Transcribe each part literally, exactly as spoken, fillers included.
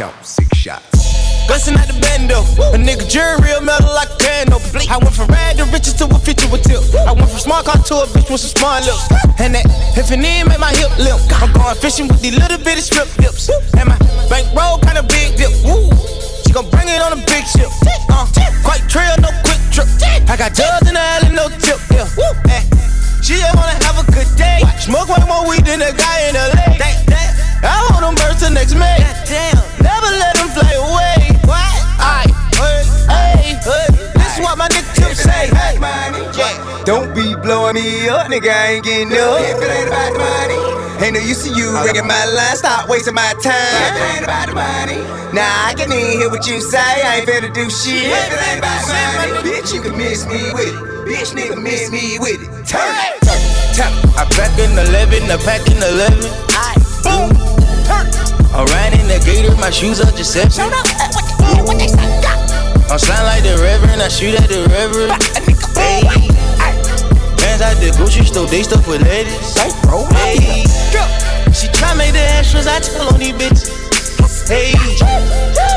count six shots. Gussin' out the bando. A nigga jury real metal like Pando. I went from rad to riches to a future with tilt. I went from smart car to a bitch with some smart lips. And that if and in make my hip limp. I'm going fishing with these little bitty strip dips. And my bank roll kinda big dip. Woo. She gon' bring it on a big ship. Uh, quite trail, no quick trip. I got dubs in the alley, no tip. Yeah. Woo. Eh. She don't wanna have a good day. Smoke way more weed than a guy in L A. That, that. I hold them birds till next May. Damn. Never let them fly away. What? I heard, hey, heard. This is what my nigga tip say. Hey, money, yeah. Don't be blowing me up, nigga. I ain't getting up. If it ain't about the money, ain't no use to you rigging my line. Stop wasting my time. If it ain't about the money. Nah, I can even hear what you say, I ain't finna do shit. If it ain't about money, bitch, you can miss me with it. Bitch, nigga, miss me with it. Turn it, turn it, turn it. I pack an eleven, I pack an eleven. I boom, turn it. I'm riding the gator, my shoes are deception. Show up, uh, what, the, what they say, yeah. I'm sliding like the reverend, I shoot at the reverend. Hey, hands out the Gucci store, they stuff with ladies. Hey, bro, hey. She try make the extras, I tell on these bitches. Hey,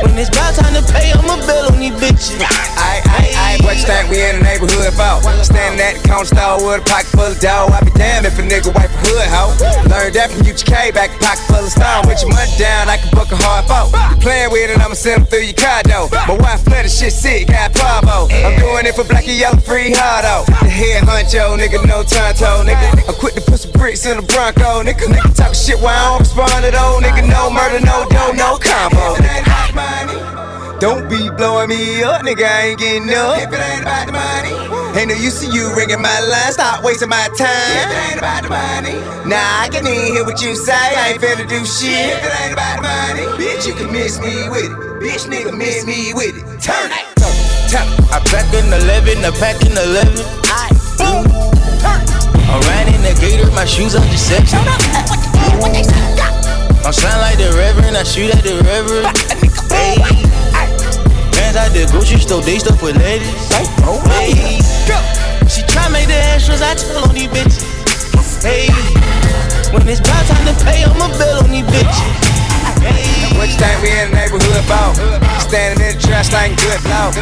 when it's about time to pay, I'ma bail on these bitches. I, I, I, what you think we in the neighborhood for? Standing at the counter store with a pocket full of dough. I be damned if a nigga wipe a hood, hoe. Learned that from U G K, back a pocket full of stone. With your money down, I can book a hard boat. You playing with it, I'ma send them through your condo. My wife flooded, shit sick, got Pavo. I'm doing it for black and yellow, free hardo. The head honcho, nigga, no tonto, nigga. I'm quick to put some bricks in the Bronco, nigga. Nigga talk shit while I don't respond at all, nigga. No murder, no dough, no combo. If it ain't about money, don't be blowing me up, nigga. I ain't getting up. If it ain't about the money, ain't no use to you ringing my line. Stop wasting my time. If it ain't about the money, nah, I can even hear what you say. I ain't finna do shit. If it ain't about the money, bitch, you can miss me with it. Bitch, nigga, miss me with it. Turn it, turn it, turn it. I pack an eleven, I pack an eleven. I boom, turn it. I'm riding the gator, my shoes are deception. Shut up, uh, what the fuck, what they say? Yeah. I'm shining like the reverend, I shoot at the reverend. Hey, hands out the grocery store, they stuff with ladies. Hey, she try make the extras, I tell on these bitches. Hey, when it's about time to pay, I'ma bail on these bitches. Hey. What you think we in the neighborhood about? Standing in the trash like good blow.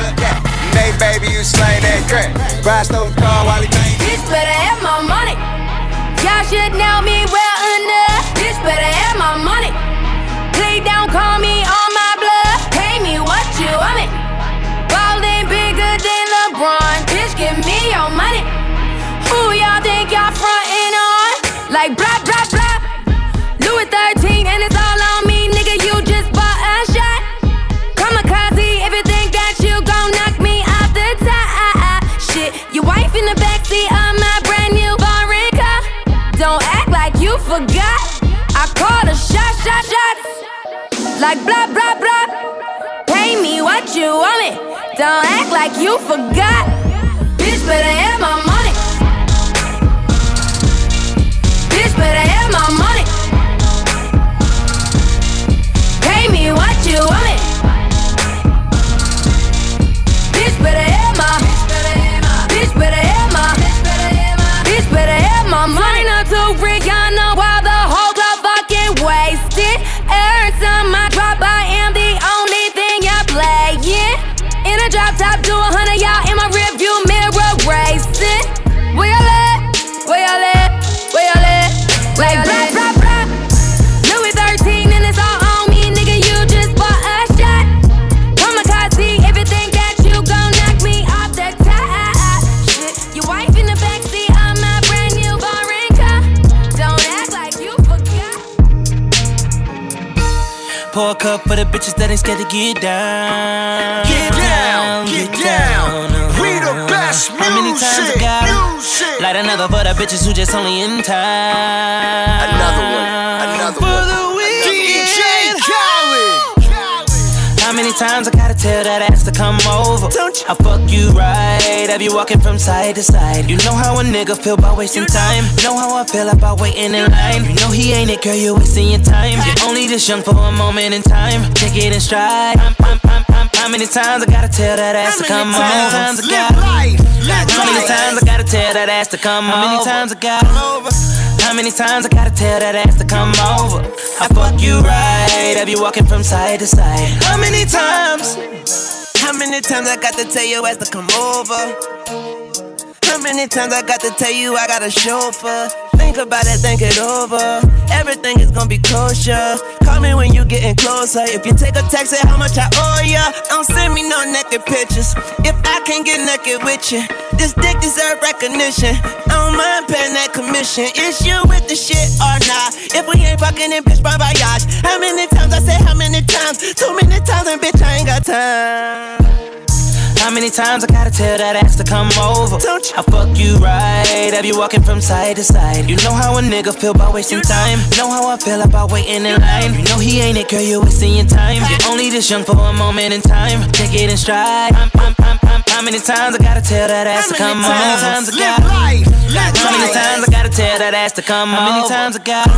Hey, baby, you slain that crack. Ride stole the car while he banged. Bitch better have my money. Y'all should know me well enough. Bitch better have my money. Please don't call me on my blood. Pay me what you owe me. Ballin' bigger than LeBron. Bitch, give me your money. Who y'all think y'all frontin' on? Like blah, blah, blah. Louis thirteen and it's all on me. Nigga, you just bought a shot. Kamikaze, if you think that you gon' knock me off the top. Shit, your wife in the backseat of my brand new foreign car. Don't act like you forgot. I call the shot, shot, shots. Like blah, blah, blah. Pay me what you owe me. Don't act like you forgot. Bitch better have my money. Bitch better have my money. Pay me what you owe me. Bitch better have my. Bitch better have my. Bitch better have my money. Not to Rihanna while the whole wasted, every time I drop, I am the only thing y'all playin'. In a drop top, do a hundred, y'all in my rearview mirror racing. Where y'all at? Where y'all at? Where y'all at? Where y'all at? Like blah, blah, blah. Louis thirteen and it's all on me, nigga, you just bought a shot. Kamikaze, if you think that you gon' knock me off the top. Shit, your wife in the backseat of my brand new foreign car. Don't act like you forgot. Pour a cup for the bitches that ain't scared to get down. Get down, get, get down. down. We the best music. How many times I got it? Light another for the bitches who just only in time. Another one, another for one. The weekend. D J Khaled. How many times I gotta tell that ass to come over? Don't you? I fuck you right. I be walking from side to side. You know how a nigga feel about wasting time. Know how I feel about waiting in line. You know he ain't it, girl, you wasting your time. You're only this young for a moment in time. Take it in stride. I'm, I'm, I'm, I'm. How many times I gotta tell that ass to come over? How many times I gotta tell that ass to come over? How many times I gotta tell that ass to come over? How many times I gotta? How many times I gotta tell that ass to come over? I fuck you right, I be walking from side to side. How many times? How many times I got to tell your ass to come over? How many times I got to tell you I got a chauffeur? Think about it, think it over. Everything is gonna be kosher. Call me when you getting closer. If you take a text, say how much I owe ya. Don't send me no naked pictures. If I can't get naked with you, this dick deserve recognition. I don't mind paying that commission. Is you with the shit or not? If we ain't fucking, then bitch, bye bye yacht. How many times I say how many times? Too many times, and bitch, I ain't got time. How many times I gotta tell that ass to come over? Don't you? I fuck you right, I be walking from side to side. You know how a nigga feel about wasting time. You know how I feel about waiting in line. You know he ain't it, girl, you're wasting your time. You're only this young for a moment in time. Take it in stride. I'm, I'm, I'm, I'm, how many times I gotta tell that ass to come over? How many times I gotta live life? Live how many times I gotta tell that ass to come over? How many times I gotta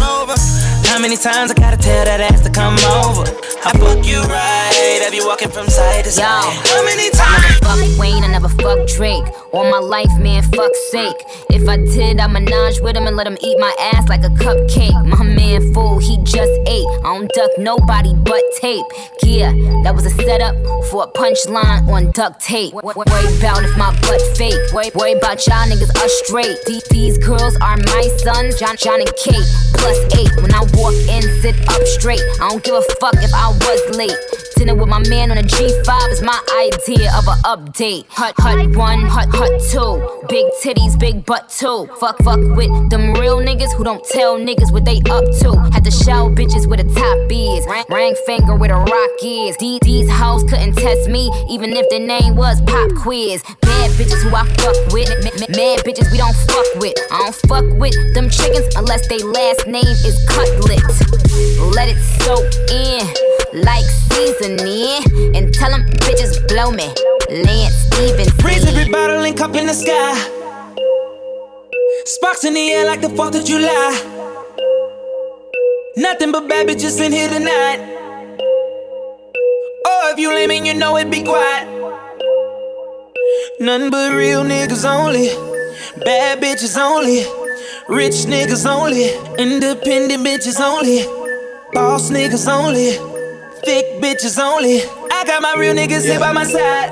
How many times I gotta tell that ass to come over? I fuck you right, I be walking from side to side. Yo, how many times? I never fuck Wayne, I never fuck Drake. All my life, man, fuck's sake. If I did, I'd menage with him and let him eat my ass like a cupcake. My man fool, he just ate. I don't duck nobody but tape. Yeah, that was a setup for a punchline on duct tape. Worry about if my butt fake. Worry about y'all niggas are straight. These girls are my sons, John, John and Kate. Plus eight, when I walk Walk in, sit up straight. I don't give a fuck if I was late. Dinner with my man on a G five is my idea of an update. Hut, hut one, hut, hut two. Big titties, big butt too. Fuck, fuck with them real niggas who don't tell niggas what they up to. Had to show bitches where the top is. Ring, ring finger where the rock is. These, these hoes couldn't test me, even if their name was Pop Quiz. Mad bitches who I fuck with. Mad bitches we don't fuck with. I don't fuck with them chickens unless they last name is Cutlet. Let it soak in like seasoning. And tell them bitches blow me. Lance Stevenson. Raise every bottle and cup in the sky. Sparks in the air like the fourth of July. Nothing but bad bitches in here tonight. Oh, if you lame and you know it, be quiet. Nothing but real niggas only. Bad bitches only. Rich niggas only, independent bitches only, boss niggas only, thick bitches only. I got my real niggas yeah. here by my side,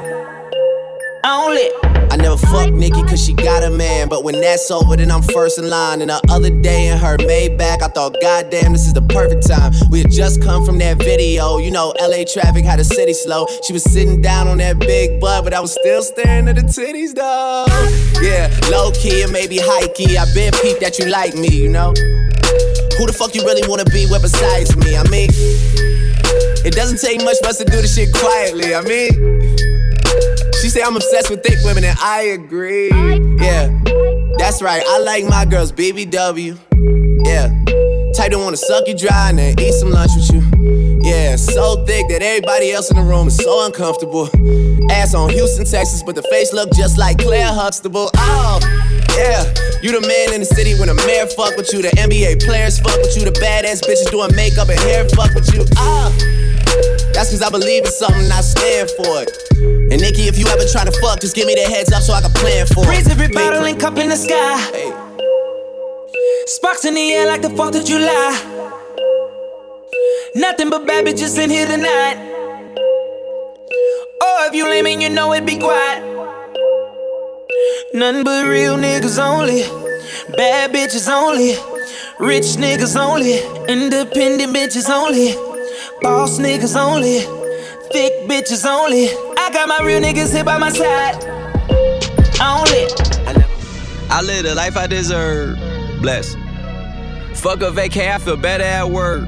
only. I never fuck Nikki cause she got a man, but when that's over then I'm first in line. And the other day in her Maybach I thought goddamn this is the perfect time. We had just come from that video, you know L A traffic had the city slow. She was sitting down on that big butt, but I was still staring at the titties though. Yeah, low key and maybe high key, I been peeped that you like me, you know. Who the fuck you really wanna be with besides me, I mean. It doesn't take much for us to do this shit quietly, I mean. She say I'm obsessed with thick women and I agree. Yeah, that's right, I like my girls B B W. Yeah, type that wanna suck you dry and then eat some lunch with you. Yeah, so thick that everybody else in the room is so uncomfortable. Ass on Houston, Texas, but the face look just like Claire Huxtable. Oh, yeah, you the man in the city when the mayor fuck with you. The N B A players fuck with you. The badass bitches doing makeup and hair fuck with you. Oh, that's cause I believe in something and I stand for it. And Nikki, if you ever try to fuck, just give me the heads up so I can plan for it. Raise every bottle and cup in the sky. Hey. Sparks in the air like the fourth of July. Nothing but bad bitches in here tonight. Oh, if you lame and you know it, be quiet. Nothing but real niggas only. Bad bitches only. Rich niggas only. Independent bitches only. Boss niggas only, thick bitches only. I got my real niggas here by my side, only. I live the life I deserve, bless. Fuck a vacay, I feel better at work.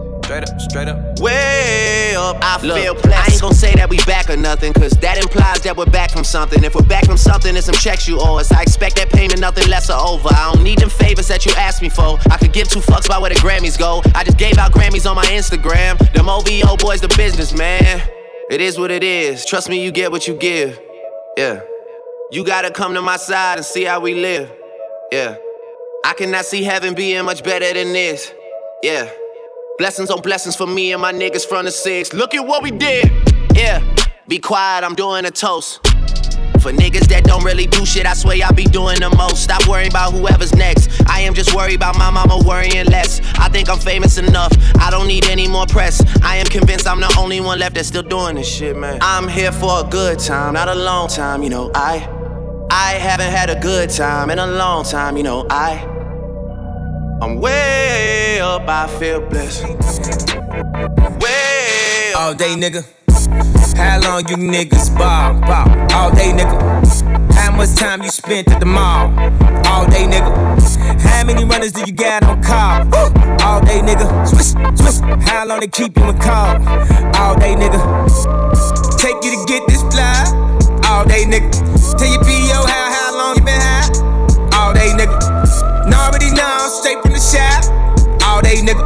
Straight up, straight up. Way up, I Look, feel blessed. I ain't gon' say that we back or nothing, cause that implies that we're back from something. If we're back from something, it's some checks you owe us. I expect that payment, nothing less or over. I don't need them favors that you asked me for. I could give two fucks about where the Grammys go. I just gave out Grammys on my Instagram. Them O V O boys, the business, man. It is what it is. Trust me, you get what you give. Yeah. You gotta come to my side and see how we live. Yeah. I cannot see heaven being much better than this. Yeah. Blessings on blessings for me and my niggas from the six. Look at what we did. Yeah, be quiet, I'm doing a toast. For niggas that don't really do shit, I swear y'all be doing the most. Stop worrying about whoever's next. I am just worried about my mama worrying less. I think I'm famous enough, I don't need any more press. I am convinced I'm the only one left that's still doing this shit, man. I'm here for a good time, not a long time, you know. I I haven't had a good time in a long time, you know. I I'm way up, I feel blessed. Way up. All day, nigga. How long you niggas ball, ball? All day, nigga. How much time you spent at the mall? All day, nigga. How many runners do you got on call? All day, nigga. Swish, swish. How long they keep you in call? All day, nigga. Take you to get this fly? All day, nigga. Tell your P O how, how long you been high? All day, nigga. Already know, straight from the shop. All day, nigga.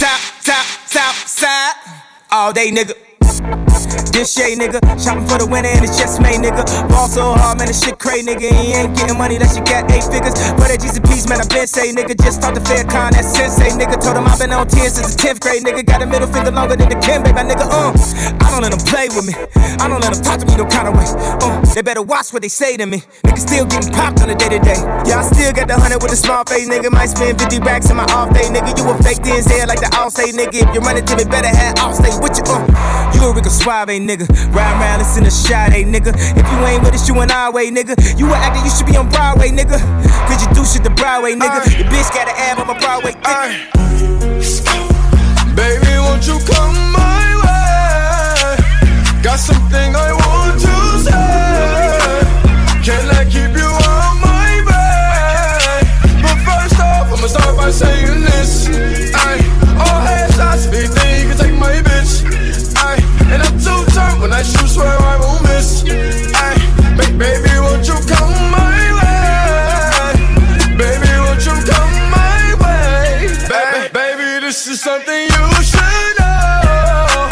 Top, top, top, side. All day, nigga. This shit, nigga. Shopping for the winner and it's just made, nigga. Ball so hard, man, this shit crazy, nigga. He ain't getting money unless you got eight figures. But at G C Ps, man, I been say, nigga. Just talk to Faircon, that sensei, nigga. Told him I been on ten since the tenth grade, nigga. Got a middle finger longer than the Ken, baby, nigga. Uh, I don't let them play with me. I don't let them talk to me no kind of way. Uh, they better watch what they say to me. Nigga still getting popped on a day to day. Yeah, I still got the hundred with a small face, nigga. Might spend fifty racks in my off day, nigga. You a fake then say like the all say, nigga. If you run it to me, better have all stay with you. Uh, you a Rico Suave, nigga. Ride around, listen to Sade, nigga. If you ain't with us, you in our way, nigga. You an actor, you should be on Broadway, nigga. Cause you do shit the Broadway, nigga. Your bitch got an ab on my Broadway, nigga. Baby, won't you come my way? Got something I want to say. Can I keep you on my way? But first off, I'ma start by saying this. Ay, all hands shots, if you think you can take my bitch. Ay, and I'm too turn when I shoot, swear I won't miss. Ay, ba- baby, won't you come my way? Baby, won't you come my way? Ba- baby, this is something you should know.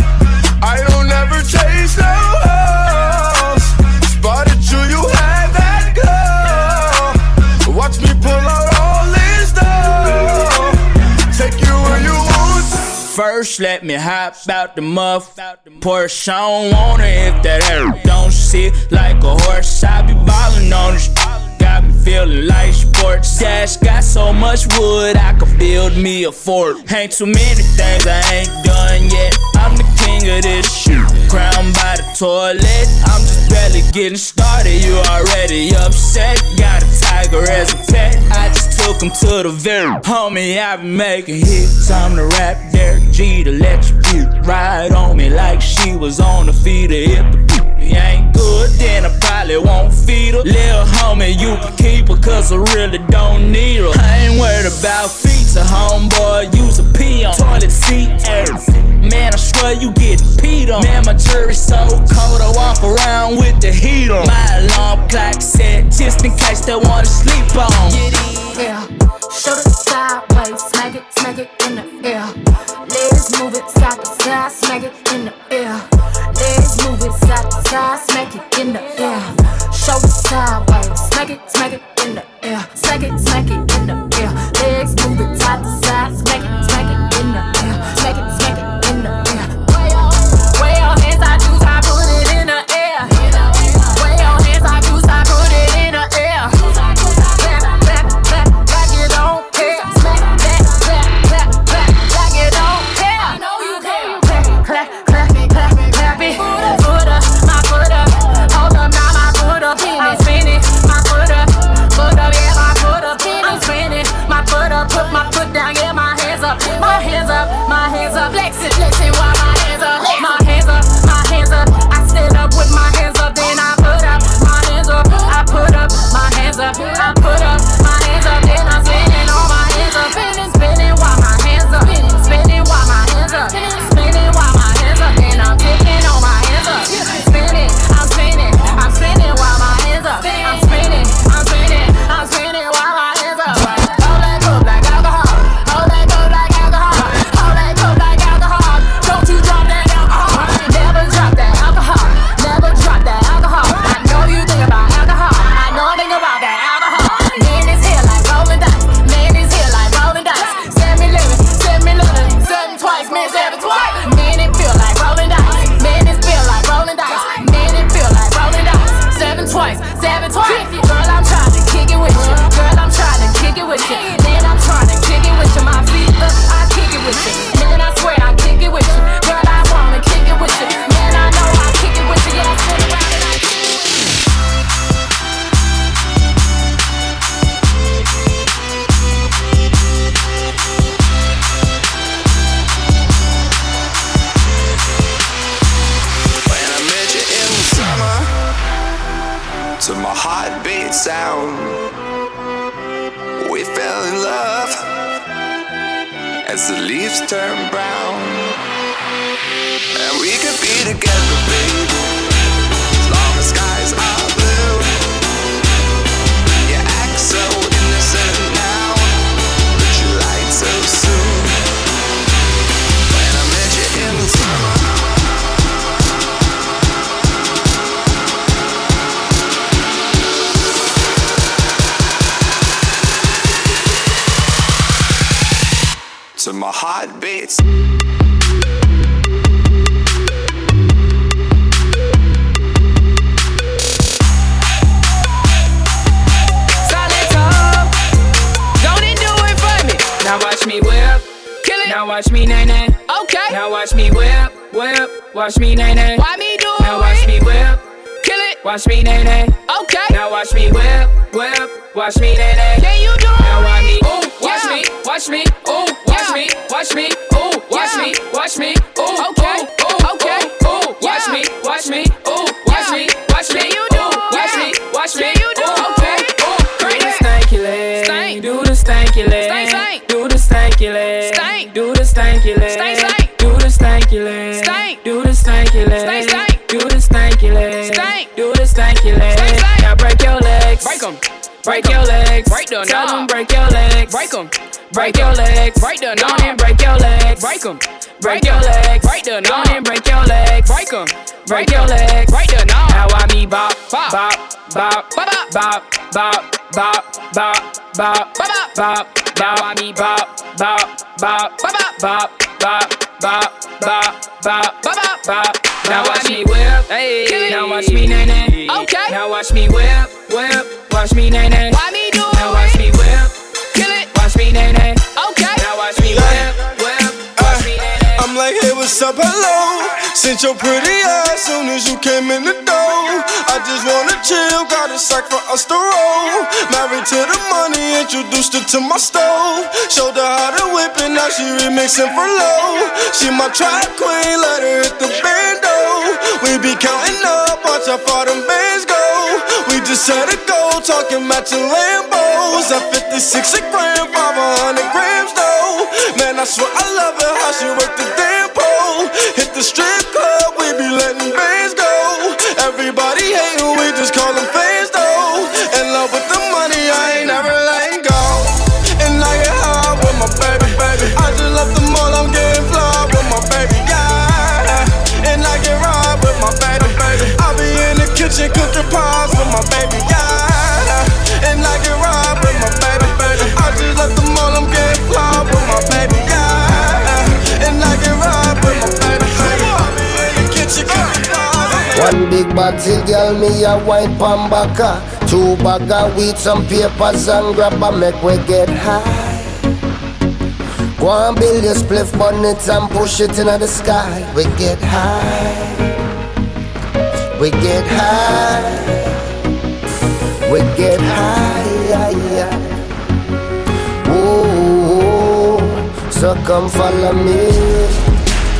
I don't ever chase no hoes. Spotted you, you had that girl. Watch me pull out all this dough. Take you where you want to. First, let me hop out the muff. Porsche, I don't wanna hit that air. Don't sit like a horse, I be ballin' on this. Got me feelin' like sports. Dash got so much wood, I could build me a fort. Ain't too many things I ain't done yet. I'm the king of this shit. Crowned by the toilet, I'm just barely getting started. You already upset, got a tiger as a pet. I just took him to the vet. Homie, I been making hits. Time to rap Derek G to let you beat. Ride on me like she was on the feet of hip. Ain't good, then I probably won't feed her. Lil' homie, you can keep her, cause I really don't need her. I ain't worried about feet, a homeboy, use a pee on toilet seat, everything. Man, I swear you get peed on. Man, my jury's so cold, I walk around with the heat on. My alarm clock set, just in case they wanna sleep on. Get it, yeah, shoulder sideways, smack it, smack it in the air. Legs move it side to side, smack it in the air. Legs move it side to side, smack it in the air. Shoulder sideways, smack it, smack it in the air. Smack it, smack it in the air. Legs move it side to side, smack it in the air. hands up, my hands up. Flexing, flexing while my hands up, my hands up, my hands up. I stand up with my hands up, then I put up my hands up. I put up my hands up, I put up my hands up, then I'm spinning all my hands up. Spinning, spinning while my hands up, spinning while my hands up, spinning while my hands up, then I'm taking all my hands up. Spinning, I'm spinning, I'm spinning while my hands up. I'm spinning, I'm spinning, I'm spinning while my hands up. Turn brown, and we could be together, baby, as long as skies are blue. You act so innocent now, but you lied so soon. When I met you in the summer, to my heart beats. Silent talk, don't it do it for me. Now watch me whip, kill it. Now watch me nay nay. Okay. Now watch me whip, whip, watch me nay nay. Why me do it? Now watch me whip, kill it. Watch me nay nay. Okay. Now watch me whip, whip, watch me nay nay. Can you do it? Now watch me, ooh, watch yeah. me, watch me, ooh. Watch me, watch me, ooh, watch yeah. me, watch me, ooh, okay, ooh, okay, ooh, watch yeah. me, watch me, ooh, watch yeah. me, watch me, you do, ooh, watch yeah. me, watch yeah. me, you do, ooh, okay, ooh, do the stanky leg, stank, do the stanky leg, do the stanky leg, stank, do the stanky leg, do the stanky leg, stank, do the stanky leg, stank, do the stanky leg, stank, do the stanky leg. Now break your legs, break 'em, break your legs, break the tell 'em break your legs, break 'em. Break your legs, break the down and break your legs, break 'em, break your legs, break the down and break your legs, break 'em, break your legs, break the down. Now I me bop, bop, bop, bop, bop, bop, bop, bop, bop, bop, bop, bop. Now I me bop, bop, bop, bop, bop, bop, bop, bop, bop, bop, bop. Now watch me whip, hey. Now watch me nay nay, okay. Now watch me whip, whip, watch me nay nay. Why me do it? Now watch me whip. Okay. Now watch me whip, whip, watch me nay-nay. I'm like, hey, what's up, hello? Since your pretty ass soon as you came in the door, I just wanna chill, got a sack for us to roll. Married to the money, introduced her to my stove. Showed her how to whip it, now she remixing for low. She my track queen, let her hit the bando. We be counting up, watch how far them bands go. We just had a go, talking matching Lambos. At fifty-six a gram, five hundred grams though. Man, I swear I love it, how she work the damn pole. Hit the strip club, we be letting bands go. Everybody hatin', we just call them fans though. In love with the money, I ain't never letting go. And I get high with my baby, baby. I just left the mall, I'm getting fly with my baby, yeah. And I get ride with my baby, baby. I be in the kitchen cooking pies with my baby, yeah. And I get ride with my baby, baby. I just left the mall, I'm getting fly with my baby, yeah. And I get ride with my baby, baby. I be in the kitchen cooking pies. One big bottle, girl, me a wine pam baka. Two bag of weed, some papers and grab a make we get high. Go and build your spliff bonnet and push it into the sky. We get high. We get high. We get high. Ooh, So come follow me,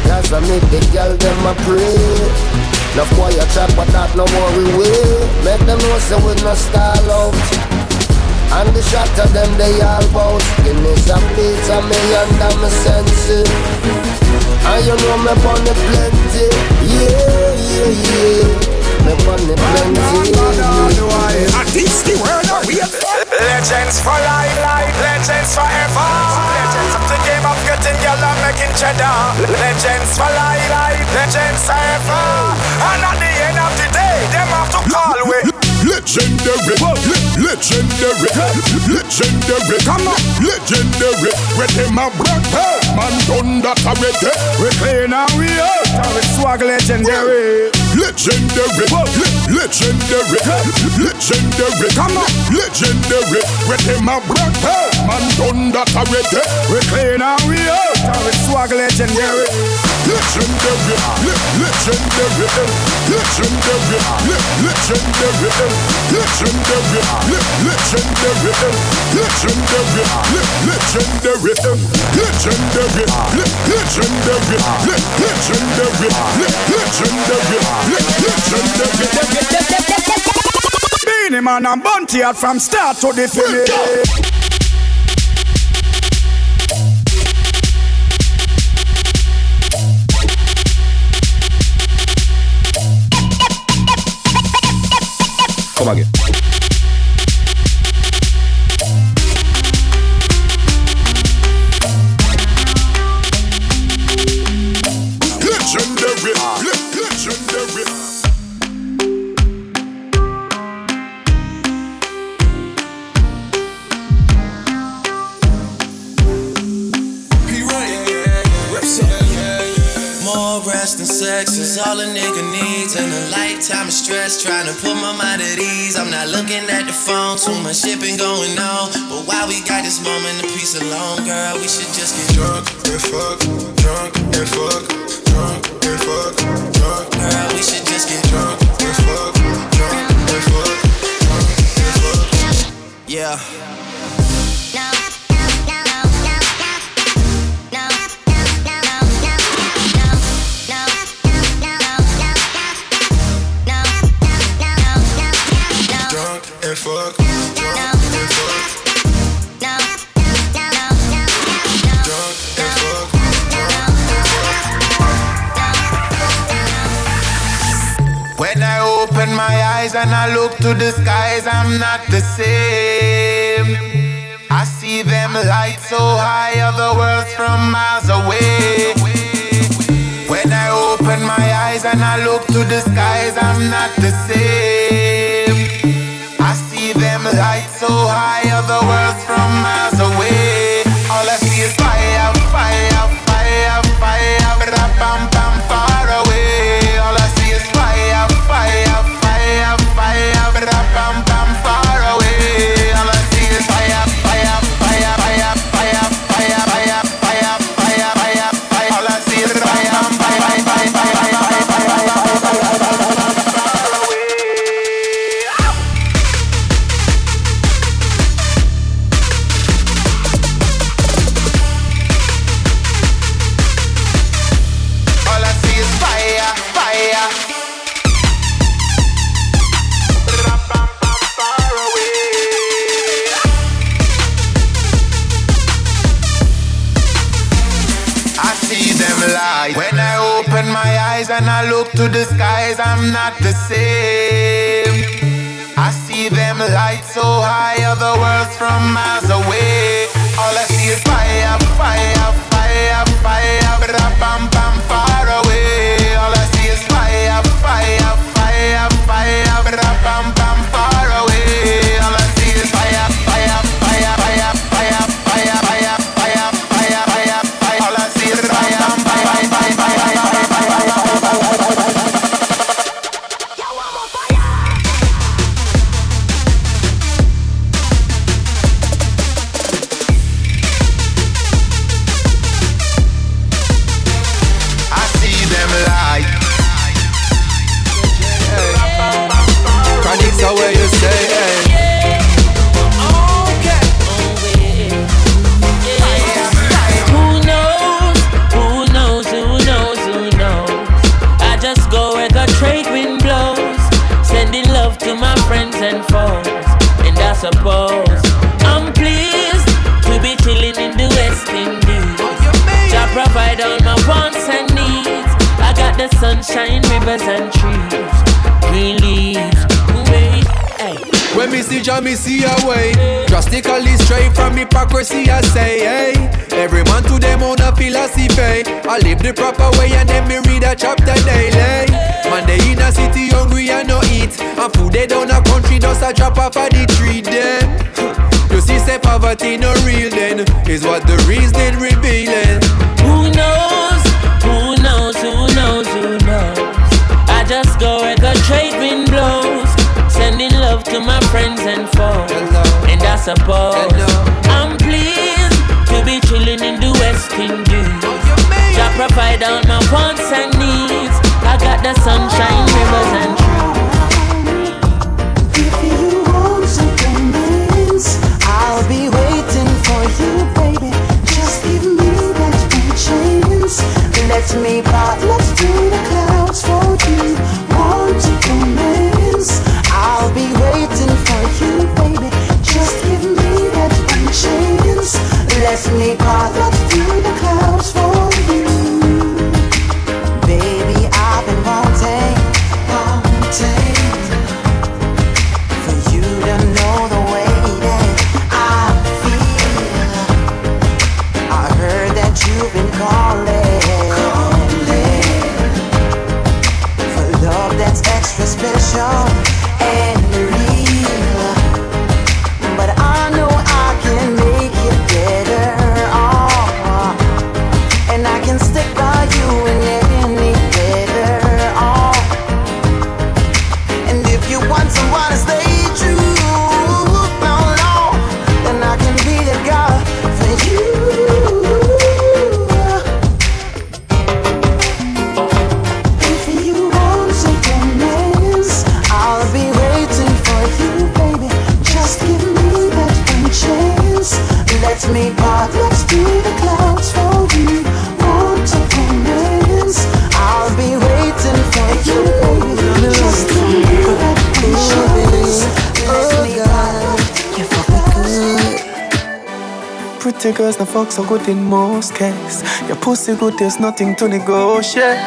cause I make the girl them a pray. No boy a trap, but that no worry we. Make them know so we no stall out. And the shot of them they all bout. Guinness and pizza, me and I'm a sense. And you know me pon the plenty. Yeah, yeah, yeah. Me pon the plenty. I teach the world a way. Legends for life, life. Legends forever. Legends of the game of getting yellow, making cheddar. Legends for life, life. Legends forever. And at the end of the day, them have to call away. Legendary, legendary, legendary, come on, legendary. With him a brand, man done that already. We clean and we out, and we swag legendary. Legendary, legendary, legendary, come on, legendary. With him a brand, man done that already. We clean and we out, and we swag legendary. Legendary, legendary, legendary, legendary, legendary, legendary, legendary, legendary, legendary, legendary, Beanie Man and Bunty are from start to the finish. Come again. Legendary, legendary. More rest and sex is all a nigga needs in a lifetime of stress. Trying to put my mind at ease. I'm not looking at the phone, too much shit been going on. But while we got this moment of peace alone, girl, we should just get drunk and fuck, drunk and fuck, drunk and fuck, drunk. Girl, we should just get drunk and fuck, drunk and fuck, drunk and fuck. Yeah. Fuck, drunk and fuck. No, no, no, no, no. Drunk and fuck, drunk and fuck. When I open my eyes and I look to the skies, I'm not the same. I see them lights so high, other worlds from miles away. When I open my eyes and I look to the skies, I'm not the same. Them lights so high, other worlds from miles away. All I see is fire, fire, fire, fire, bam, bam, far away. All I see is fire, fire, fire, fire, bam, bam, far away. All I see is fire, fire, fire, fire, fire, fire, fire, fire, fire, fire, fire. All I see is fire, fire, fire, fire, fire, fire, fire. I look to the skies, I'm not the same. I see them lights so high, other worlds from miles away. All I see is fire, fire, fire, fire, bam, bam, far away. All I see is fire, fire, fire, fire, bam, bam, far away. All I see is fire, fire, fire, fire, fire, fire, fire, fire, fire, fire, fire. All I see is fire, fire, fire, fire, fire. suppose. I'm pleased to be chilling in the West Indies. Jah provide all my wants and needs. I got the sunshine, rivers and trees. We leaves, wait, hey. When me see Jah, me see a way. Drastically straight from hypocrisy, I say, hey. Every man to them own a philosophy. I live the proper way and then me read a chapter daily. Man, they in a city hungry and no eat. And food they down a country, does a drop off of the tree then. You see, say poverty no real then, is what the reason revealing. Who knows, who knows, who knows, who knows. I just go where the trade wind blows. Sending love to my friends and foes. Hello. And I suppose Hello. I'm pleased to be chilling in the West Indies. Jah provide all my wants and needs. I got the sunshine, rivers and trees. If you want some abundance, I'll be waiting for you, baby. Just give me that chance. Let me part, let's do the clouds for you. Want to commence? I'll be waiting for you, baby. Just give me that one chance. Let me part up through the clouds for you. Baby, I've been wanting, wanting for you to know the way that I feel. I heard that you've been calling, calling for love that's extra special. And real, but I know I can make it better. Oh, and I can stick by you in any weather. Oh, and if you want someone to stay true, no, no, then I can be the girl for you. If you want something else, I'll be. Let me part, let's do the clouds for you. Want to commence? I'll be waiting for you, baby. Just give me that patience. Let me part, you fuck me good. Pretty girls, the fuck so good in most cases. Your pussy good, there's nothing to negotiate.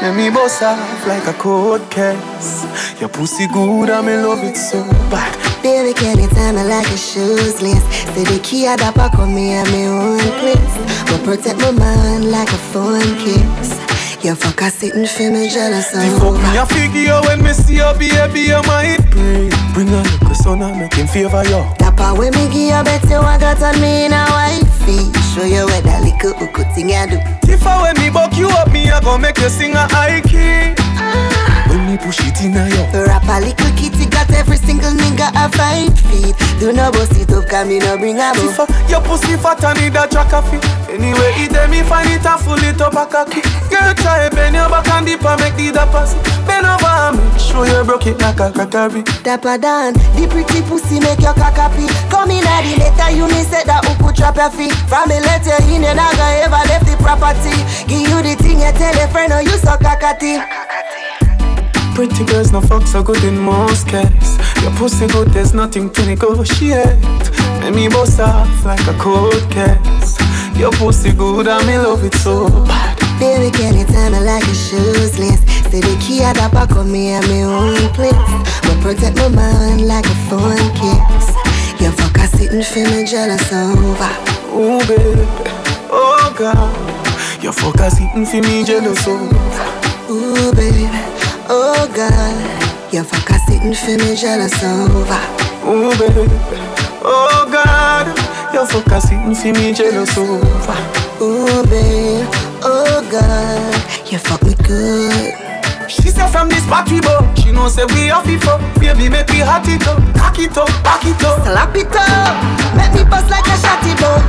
Let me boss off like a cold case. Your pussy good, I may love it so bad. Baby, can you tell me like your shoes lace? Say the key at the back of me at my own place. But protect my mind like a phone case. Your fuck are sitting for me jealous of. The fuck me a figure when me see your baby, you might pray. Bring a little son and make him favor you. Dapper when me give you bet you I got on me in a wifey. Show you where that little good thing I do. If I when me buck you up, me I gon' make you sing a high key. When me push it in a yo. Rap a little kitty got every single nigga a five feet. Do no boss it up, can me no bring a bow. Tifa, your pussy fat and need a track of it. Anyway, it dem me find it and full it up a cocky. Girl try bend your back and dip and make the dappers. Bend over and make sure you broke it like a crackery. Dapper Dan, the pretty pussy make your cackapi. Come in at the letter, you me said that who could trap your feet. From the letter in and I got ever left the property. Give you the thing you tell your friend or you so cockati. Pretty girls, no fuck so good in most cases. Your pussy good, there's nothing to negotiate. Let me boss off like a cold case. Your pussy good, I me love it so bad. Baby, can you tell me like your shoes lace? Say the key at the back of me at my own place. But protect my mind like a phone case. Your fuck are sitting feeling jealous over. Ooh, baby, oh God. Your fuck are sitting for me jealous over. Ooh, baby. Oh girl, your fuck are sitting for me jealous over. Ooh baby, oh girl, your fuck are sitting for me jealous over. Ooh baby, oh girl, you fuck me good. She said from this party boy, she know say we off it up. Baby make me hot it up, cock it up, back it up, slap it up, make me bust like a shotty boy.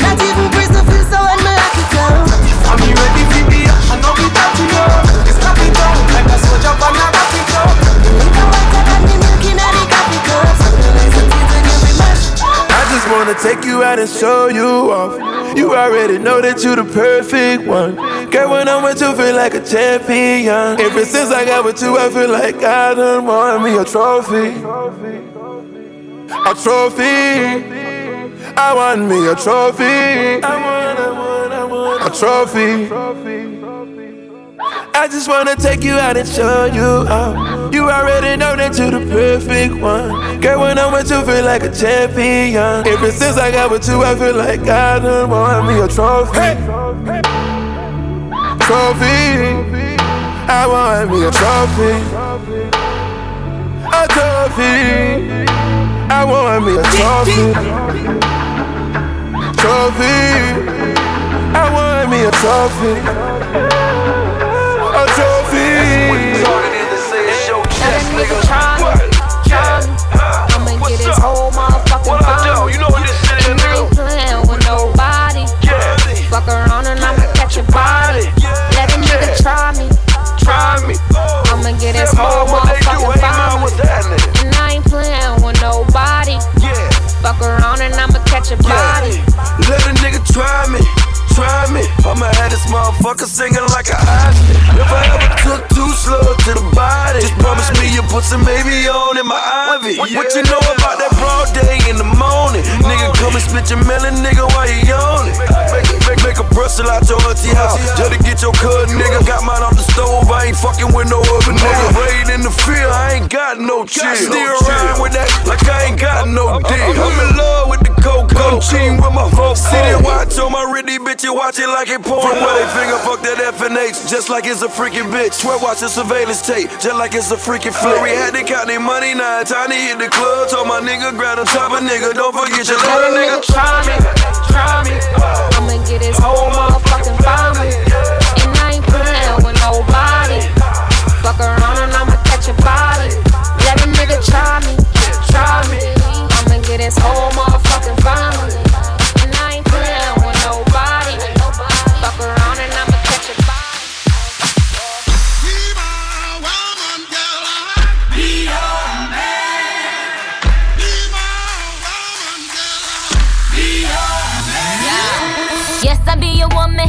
Not even prison feel so when me lock it up. I'm ready for me, I know we got to go. It's cock it up, like a soldier from a rock it up. You know what I got me milking out the coffee cups. I just wanna take you out and show you off. You already know that you the perfect one. Girl, when I'm with you, feel like a champion. Ever since I got with you, I feel like I done won me a trophy. A trophy. I want me a trophy. I want, I want, I want a trophy. I just wanna take you out and show you out. You already know that you're the perfect one. Girl, when I'm with you, feel like a champion. Ever since I got with you, I feel like I done want me a trophy. Hey. Trophy. I want me a trophy. A trophy. I want me a trophy. Trophy. I want me a trophy. A trophy. That nigga tryna, tryna. I'ma get his whole motherfucking body. You know what this shit is, nigga. I ain't playing with nobody. Fuck around and I'ma catch your body. Let a nigga try me. Me. I'ma get this whole motherfucking body. And I ain't playing with nobody. Yeah. Fuck around and I'ma catch a body. Yeah. Let a nigga try me, try me. I'ma have this motherfucker singing like a Oscar. If I ever took two slugs to the body, just promise me you put some maybe on in my Ivy. Yeah. What you know about that broad day in the morning? morning. Nigga come and split your melon, nigga, while you on it. Make, make, make a Brussels out your auntie house. Just to get your cut, nigga, got mine off the stove. I ain't fucking with no oven, nigga. Raid in the field, I ain't got no chill. Still riding with that like I ain't got no deal. I'm in love with the cocoa, cheating with my folks. See that watch on my riddy, bitch, you watch it like it pouring. Where they finger fuck that F N H, just like it's a freaking bitch. Swear watch the surveillance tape, just like it's a freaking flick. We had to count their money, now it's time to hit the club. Told my nigga, grab on top of nigga, don't forget your little nigga. Try me, try me. I'ma get his whole motherfucking body. And I ain't playing with nobody. Fuck around and I'ma catch your body. Let a nigga try me, try me. I'ma get his whole motherfucking body. And I ain't playing with nobody. Fuck around and I'ma catch your body. Be my woman, girl. Be your man. Be my woman, girl. Be your man. Yes, I be your woman.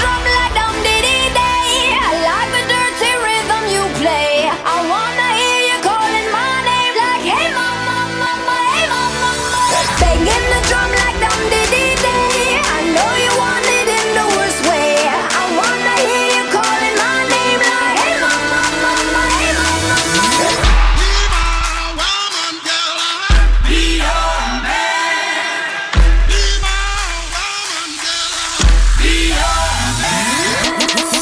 drum like I'm Diddy Day. I like the dirty rhythm you play. I wanna hear you calling my name like, hey mama, mama, hey mama, mama. Banging the drum like I'm Diddy Day. I know you want it in the worst way. I wanna hear you calling my name like, hey mama, mama, hey mama, mama. Be my woman, girl. Be your man. Be my woman, girl. Be your man.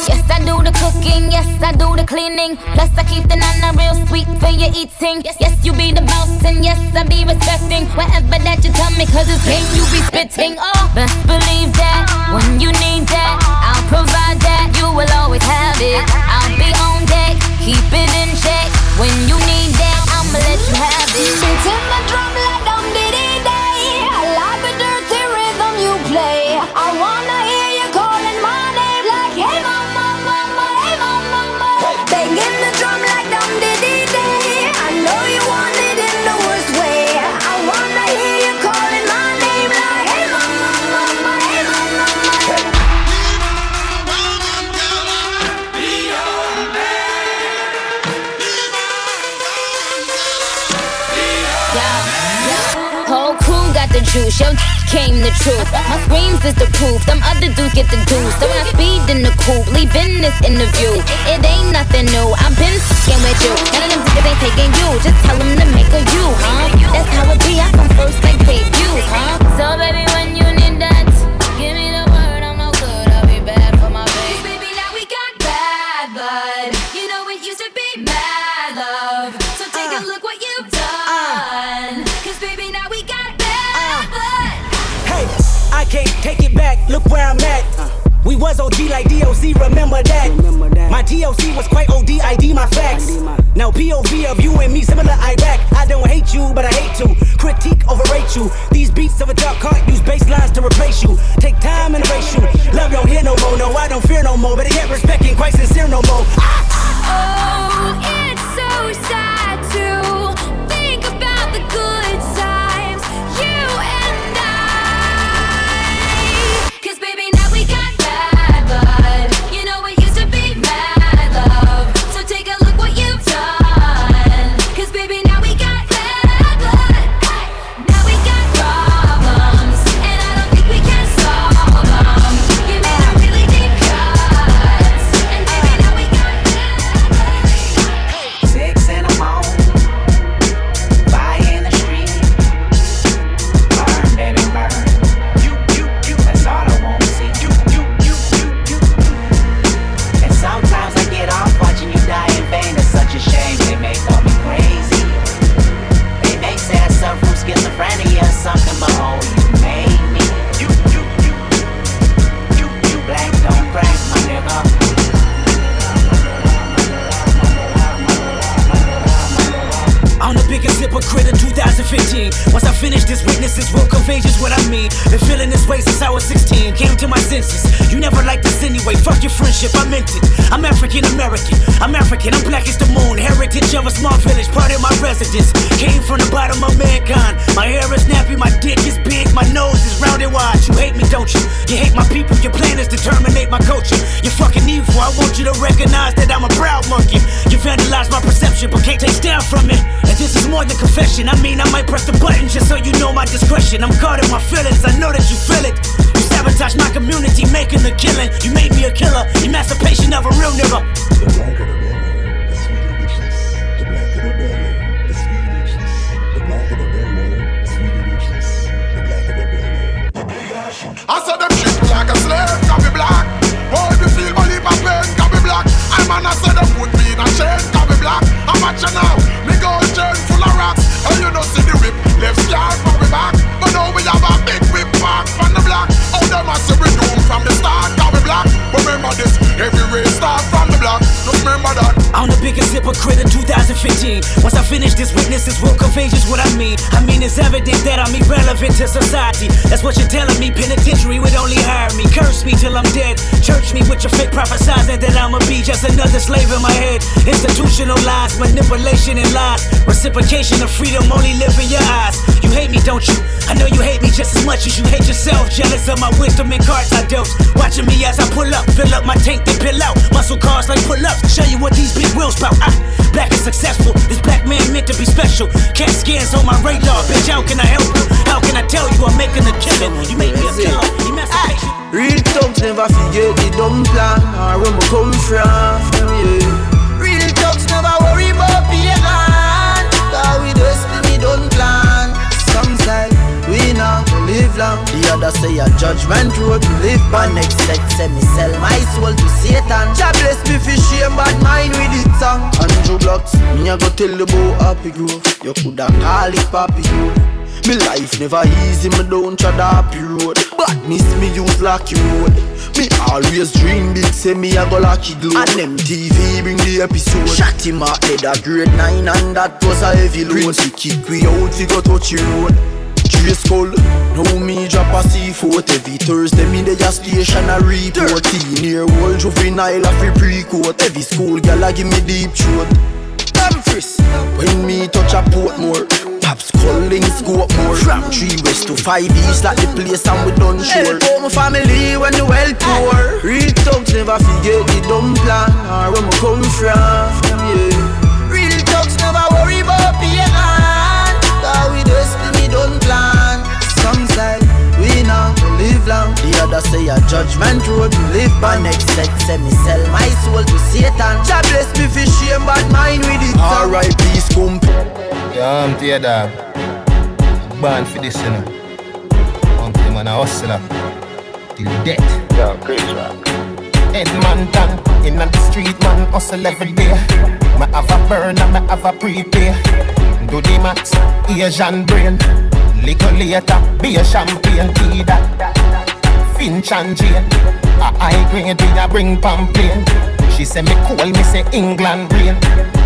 Yes, I do the cooking. Yes, I do the cleaning. Plus I keep the nana real sweet for your eating. Yes, you be the boss and yes, I be respecting whatever that you tell me, cause it's game you be spitting. Oh, best believe that, when you need that, I'll provide that. You will always have it. I'll be on deck, keep it in check. When you need that, I'ma let you have it. It's in the drum like I'm Diddy Day. I like the dirty rhythm you play. I wanna hear you calling my name like, hey mama, mama, hey mama, mama. Bang in the drum like I'm Diddy Day. I know you want it in the worst way. I wanna hear you calling my name like, hey mama, mama, hey mama, mama. Whole crew got the juice, yo came the truth. My screams is the proof, them other dudes get the deuce. So when I speed in the coupe, leaving this interview. It ain't nothing new, I've been f***ing with you. None of them niggas ain't taking you, just tell them to make a you, huh? That's how it be, I come first like pay you, huh? So baby, when you need that, give me the word, I'm no good, I'll be bad for my baby. Baby, now we got bad blood, you know it used to be mad love. So take a look what you've done, cause baby, now we got bad blood. Hey, I can't take it back, look where I'm at. We We was O G like D O C, remember that. Remember that. My D O C was quite O D, I D my facts. Now P O V of you and me, similar Iraq. I don't hate you, but I hate to critique, overrate you. These beats of a dark heart use bass lines to replace you. Take time and erase you. Love don't hear no more, no, I don't fear no more. But I get respect ain't quite sincere no more. Ah, ah. Oh, it's so sad to think about the good times, you and I. Cause baby, now we got bad blood. You know it used to be mad love. So take a look what you've done. Cause baby, now we got bad blood. Now we got problems, and I don't think we can solve them. You made a really deep cuts, and baby, now we got bad blood. Six in a mall, buy in the street. Burn, baby, burn. You, you, you. That's all I wanna see. You, you, you, you, you. And sometimes I get off watching you die in vain. It's such a shame. They may call me crazy. They may say I suffer from schizophrenia or something, but oh, you made me. You, you, you. You, you. Black don't crack, my nigga. I'm the biggest hypocrite of two thousand fifteen. Once I finish this, witnesses will convey just what I mean. Been feeling this way since I was sixteen. Came to my senses. You never liked this anyway. Fuck your friendship, I meant it. I'm African American. I'm African. I'm black as the moon. Heritage of a small village, part of my residence. Came from the bottom of mankind. My hair is nappy, my dick is big, my nose is round and wide. You hate me, don't you? You hate my people. Your plan is to terminate my culture. You're fucking evil. I want you to recognize that I'm a proud monkey. You vandalized my perception, but can't take down from it. And this is more than confession. I mean, I might press the button just so you know my discretion. I'm guarding my feelings, I know that you feel it. You sabotage my community, making the killing. You made me a killer, emancipation of a real nigga. The black of the belly, the sweet richness. The black of the belly, the sweet richness. The black of the belly, the sweet richness. The black of the belly. I said them shit like a slave, can be black. Oh, if you feel believe my pain, can be black. I'm an I said them put me in a chain, can be black. I'm at you now. Full of rocks, and you don't see the whip. Left side from the back, but now we have a big whip back from the block. All them are super doom from the start, got we black. But remember this, every race start from the block. Just remember that. I'm the biggest hypocrite in two thousand fifteen. Once I finish this, witnesses will convey just what I mean. I mean it's evident that I'm irrelevant to society. That's what you're telling me. Penitentiary would only hire me. Curse me till I'm dead. Church me with your fake prophesizing that I'ma be just another slave in my head. Institutional lies, manipulation and lies. Reciprocation of freedom only live in your eyes. You hate me, don't you? I know you hate me just as much as you hate yourself. Jealous of my wisdom and cards I dealt. Watching me as I pull up, fill up my tank, then pill out. Muscle cars like pull-ups, show you what these big wheels bout. I, black and successful, this black man meant to be special. Cat scans on my radar, bitch, how can I help you? How can I tell you I'm making a killing? You make me a killer, emancipation. Real thugs never forget the dumb plan or where we come from, yeah. Real thugs never worry about being on, cause we destiny don't plan. Some say we not live long, the other say a judgment road to live by. Next sex say me sell my soul to Satan. Jah bless me for shame, bad mind with it song. Andrew Blocks, me a go tell the boy happy grove. You coulda call it Papi Grove. Me life never easy, me don't try the happy road. Badness me use lucky road. Me always dream big, say me a go lucky glow. And M T V bring the episode. Shot him a head a grade nine and that was a heavy load. Prince we kick we out, we go touch the road. Trace call, now me drop a C four. Every Thursday me dey a station a report. Teen-year-old juvenile a free pre-court. Every school gal a give me deep throat. Damn fris, when me touch a port more. Pops calling scope more. From three west to five east like the place and we done sure. Help my family when the well poor. Real thugs never forget the dumb plan or where we come from, yeah. Real thugs never worry about being on, cause we destiny don't plan. Some say we not live long, the other say a judgment road to live by. Next sex say me sell my soul to Satan. Jah bless me for shame, bad mind with it. Alright, peace come. Yo, I'm to your dog. Born for this, you know. I'm to man a hustler till death. Yo, great rock. Head man down in the street, man hustle every day. Me have a burn and me have a prepay. Do the max, Asian brain. Little later, be a champagne tea that. Finch and Jane. A high grade we a bring pan plane. She say me cool, me say England rain.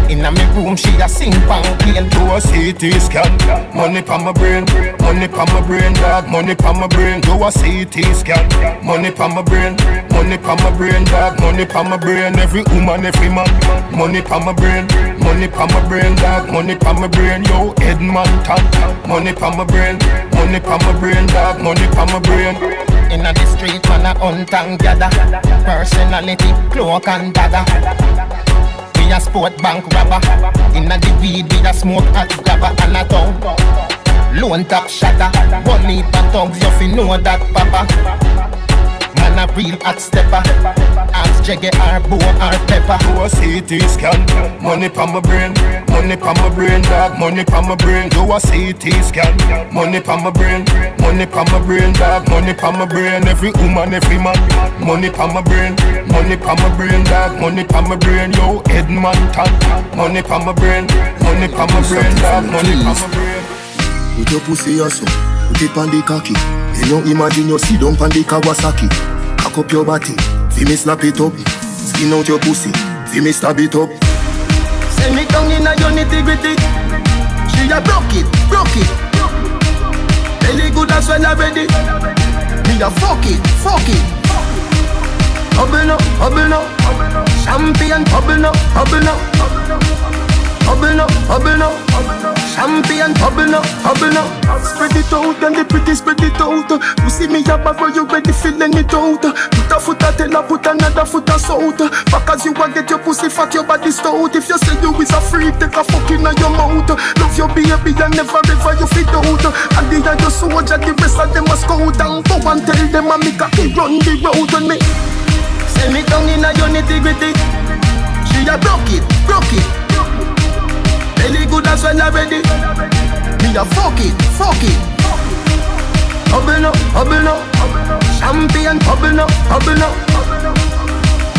Inna me room she a sing pan plane. Do a C T scan, money pa my brain, money pa my brain, dog, money pa my brain. Do a C T scan, money pa my brain, money pa my brain, dog, money pa my brain. Every woman, every man, money pa my brain, money pa my brain, dog, money pa my brain. Yo, Edmund Tan, money pa my brain, money pa my brain, dog, money pa my brain. Inna the street, man a hunt and gather. Personality, cloak and dagger. We a sport bank robber. Inna the weed, we a smoke at grabber. And a tongue, lone top shatter. Bunny and tongues, you fi know that papa. Man a real hot stepper. Ask Jaggy or Bo or Pepper. Do a C T scan, money pa my brain, money pa my brain, dog, money pa my brain. Do a C T scan, money pa my brain, money pa my brain, dog, money pa my brain. Every woman, every man, money pa my brain, money pa my brain, dog, money pa my brain. Yo, Edmund Tan, money pa my brain, money pa my brain, dog, money pa my brain. Put your pussy also, put it on the khaki. You don't imagine you sit down on the Kawasaki. Cock up your body, fi me slap it up. Skin out your pussy, fi me stab it up. Send me down in a unity gritty. She a broke it, broke it. Belly good as when I ready. Me a fuck it, fuck it. Bubble up, bubble up. Champion, bubble up, bubble up. Bubble up, bubble up. Champion, bubble up, bubble up. Spread it out and the pretty spread it out. You see me a bag where you ready feeling it out. Put a foot a tail, put another foot a south. Back as you a get your pussy fat, your body stout. If you say you is a freak, take a fuck in your mouth. Love your baby and never ever you fit out. And the other your soldier, the rest of them a scout. And go and tell them I make a kid run the road on me. Send me down in a unity gritty. She a broke it, broke it. Belly good as when I ready. Me a fuck it, fuck it. Bubble up, bubble up. Champion, bubble up, bubble up.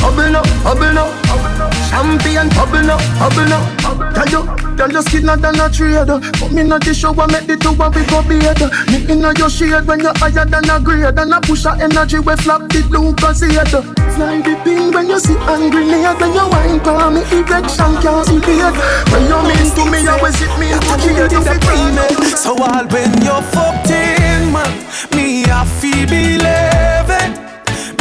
Bubble up, bubble up. Champion, bubble up, bubble up. Tell you, tell your skin not than a trader. Put me not the show and make the two and we go better. Me inna your shade when you're higher than a grade. And I push a energy where flap the blue cassette. Fly the pin when you see angry nails. When you wine call me erection can't see it. When you mean to me, always hit me in the female. So all when you're fourteen, man, me I feel believing.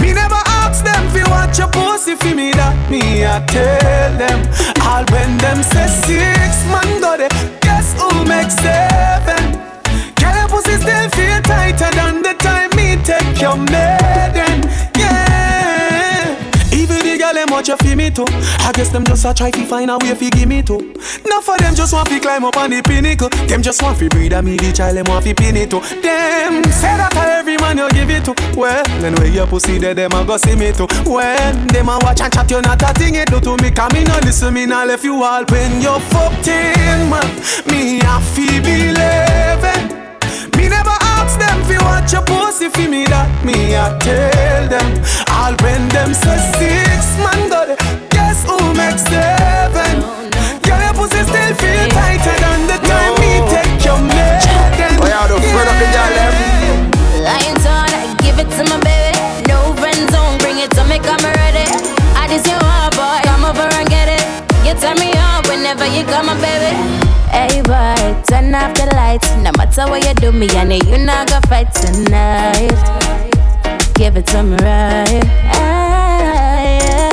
Me never ask them if you want your pussy for me that me I tell them. All when them say six, man, go there, guess who makes seven? Girl, your pussy still feel tighter than the time me take your maiden. Watch you feel me too. I guess them just a try to find a way fi give me too. Now for them just want fi climb up on the pinnacle. Them just want fi breed a me the child. Them want fi pin it too. Them say that to every man you give it to. Well, then when you pussy there, them a go see me too. Well, them a watch and chat you not a thing it do to me. Cause me no listen, me no left you all when you fourteen, man. Me a fi believing. Me never ask them fi watch your pussy fi me that me a tell them. All when them say six, man, go there, guess who makes seven? Girl, your pussy still feel tighter than the time me take your man. Boy, I don't fret up in your lap. Lions on, I give it to my baby. No friend zone, bring it to me, come ready. I just you all, boy, come over and get it. You turn me on whenever you come, my baby. Hey boy, turn off the lights. No matter what you do me, I know you not gonna fight tonight. Give it to me right. Ah, yeah.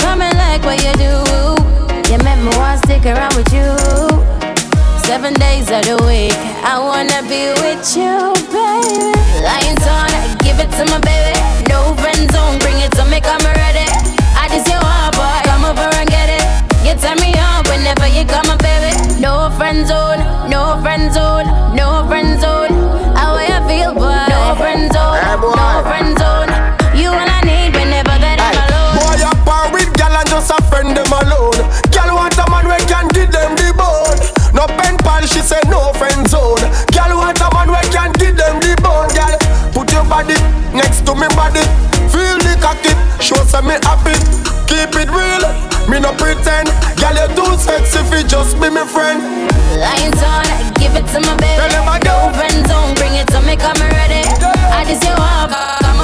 Come and like what you do. You make me want to stick around with you. Seven days of the week, I wanna be with you, baby. Lions on, I give it to my baby. No friend zone, bring it to me, come ready. I just you all, boy, come over and get it. You turn me on whenever you come, my baby. No friend zone, no friend zone, no friend zone. How I feel, boy. No friend zone, hey, no friend zone. You and I need whenever that hey. I'm alone. Boy, you're power with gal and just a friend them alone. Gal want a man we can give them the bone. No pen pal, she say no friend zone. Gal want a man we can give them the bone. Gal, put your body next to me body. Feel the cocky, show some me happy. Keep it real, me no pretend. Girl, you're too sexy fi just be my friend. Lions on, I give it to my baby. No friend zone, bring it to me, come ready. I just you up, come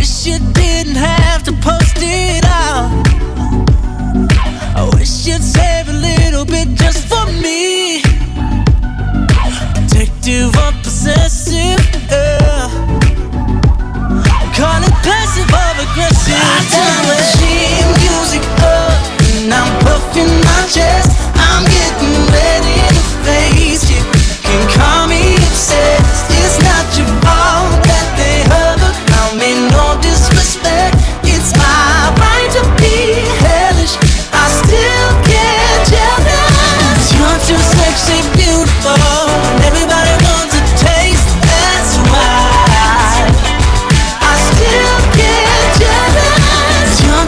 wish you didn't have to post it out. I wish you'd save a little bit just for me. Addictive or possessive, yeah. Call it passive or aggressive. I turn the sheet music up and I'm puffing my chest. I'm getting ready to face you. Can call me obsessed. It's not your fault that they hover. I mean, no disrespect. It's my right to be hellish. I still get jealous. You're too sexy, beautiful.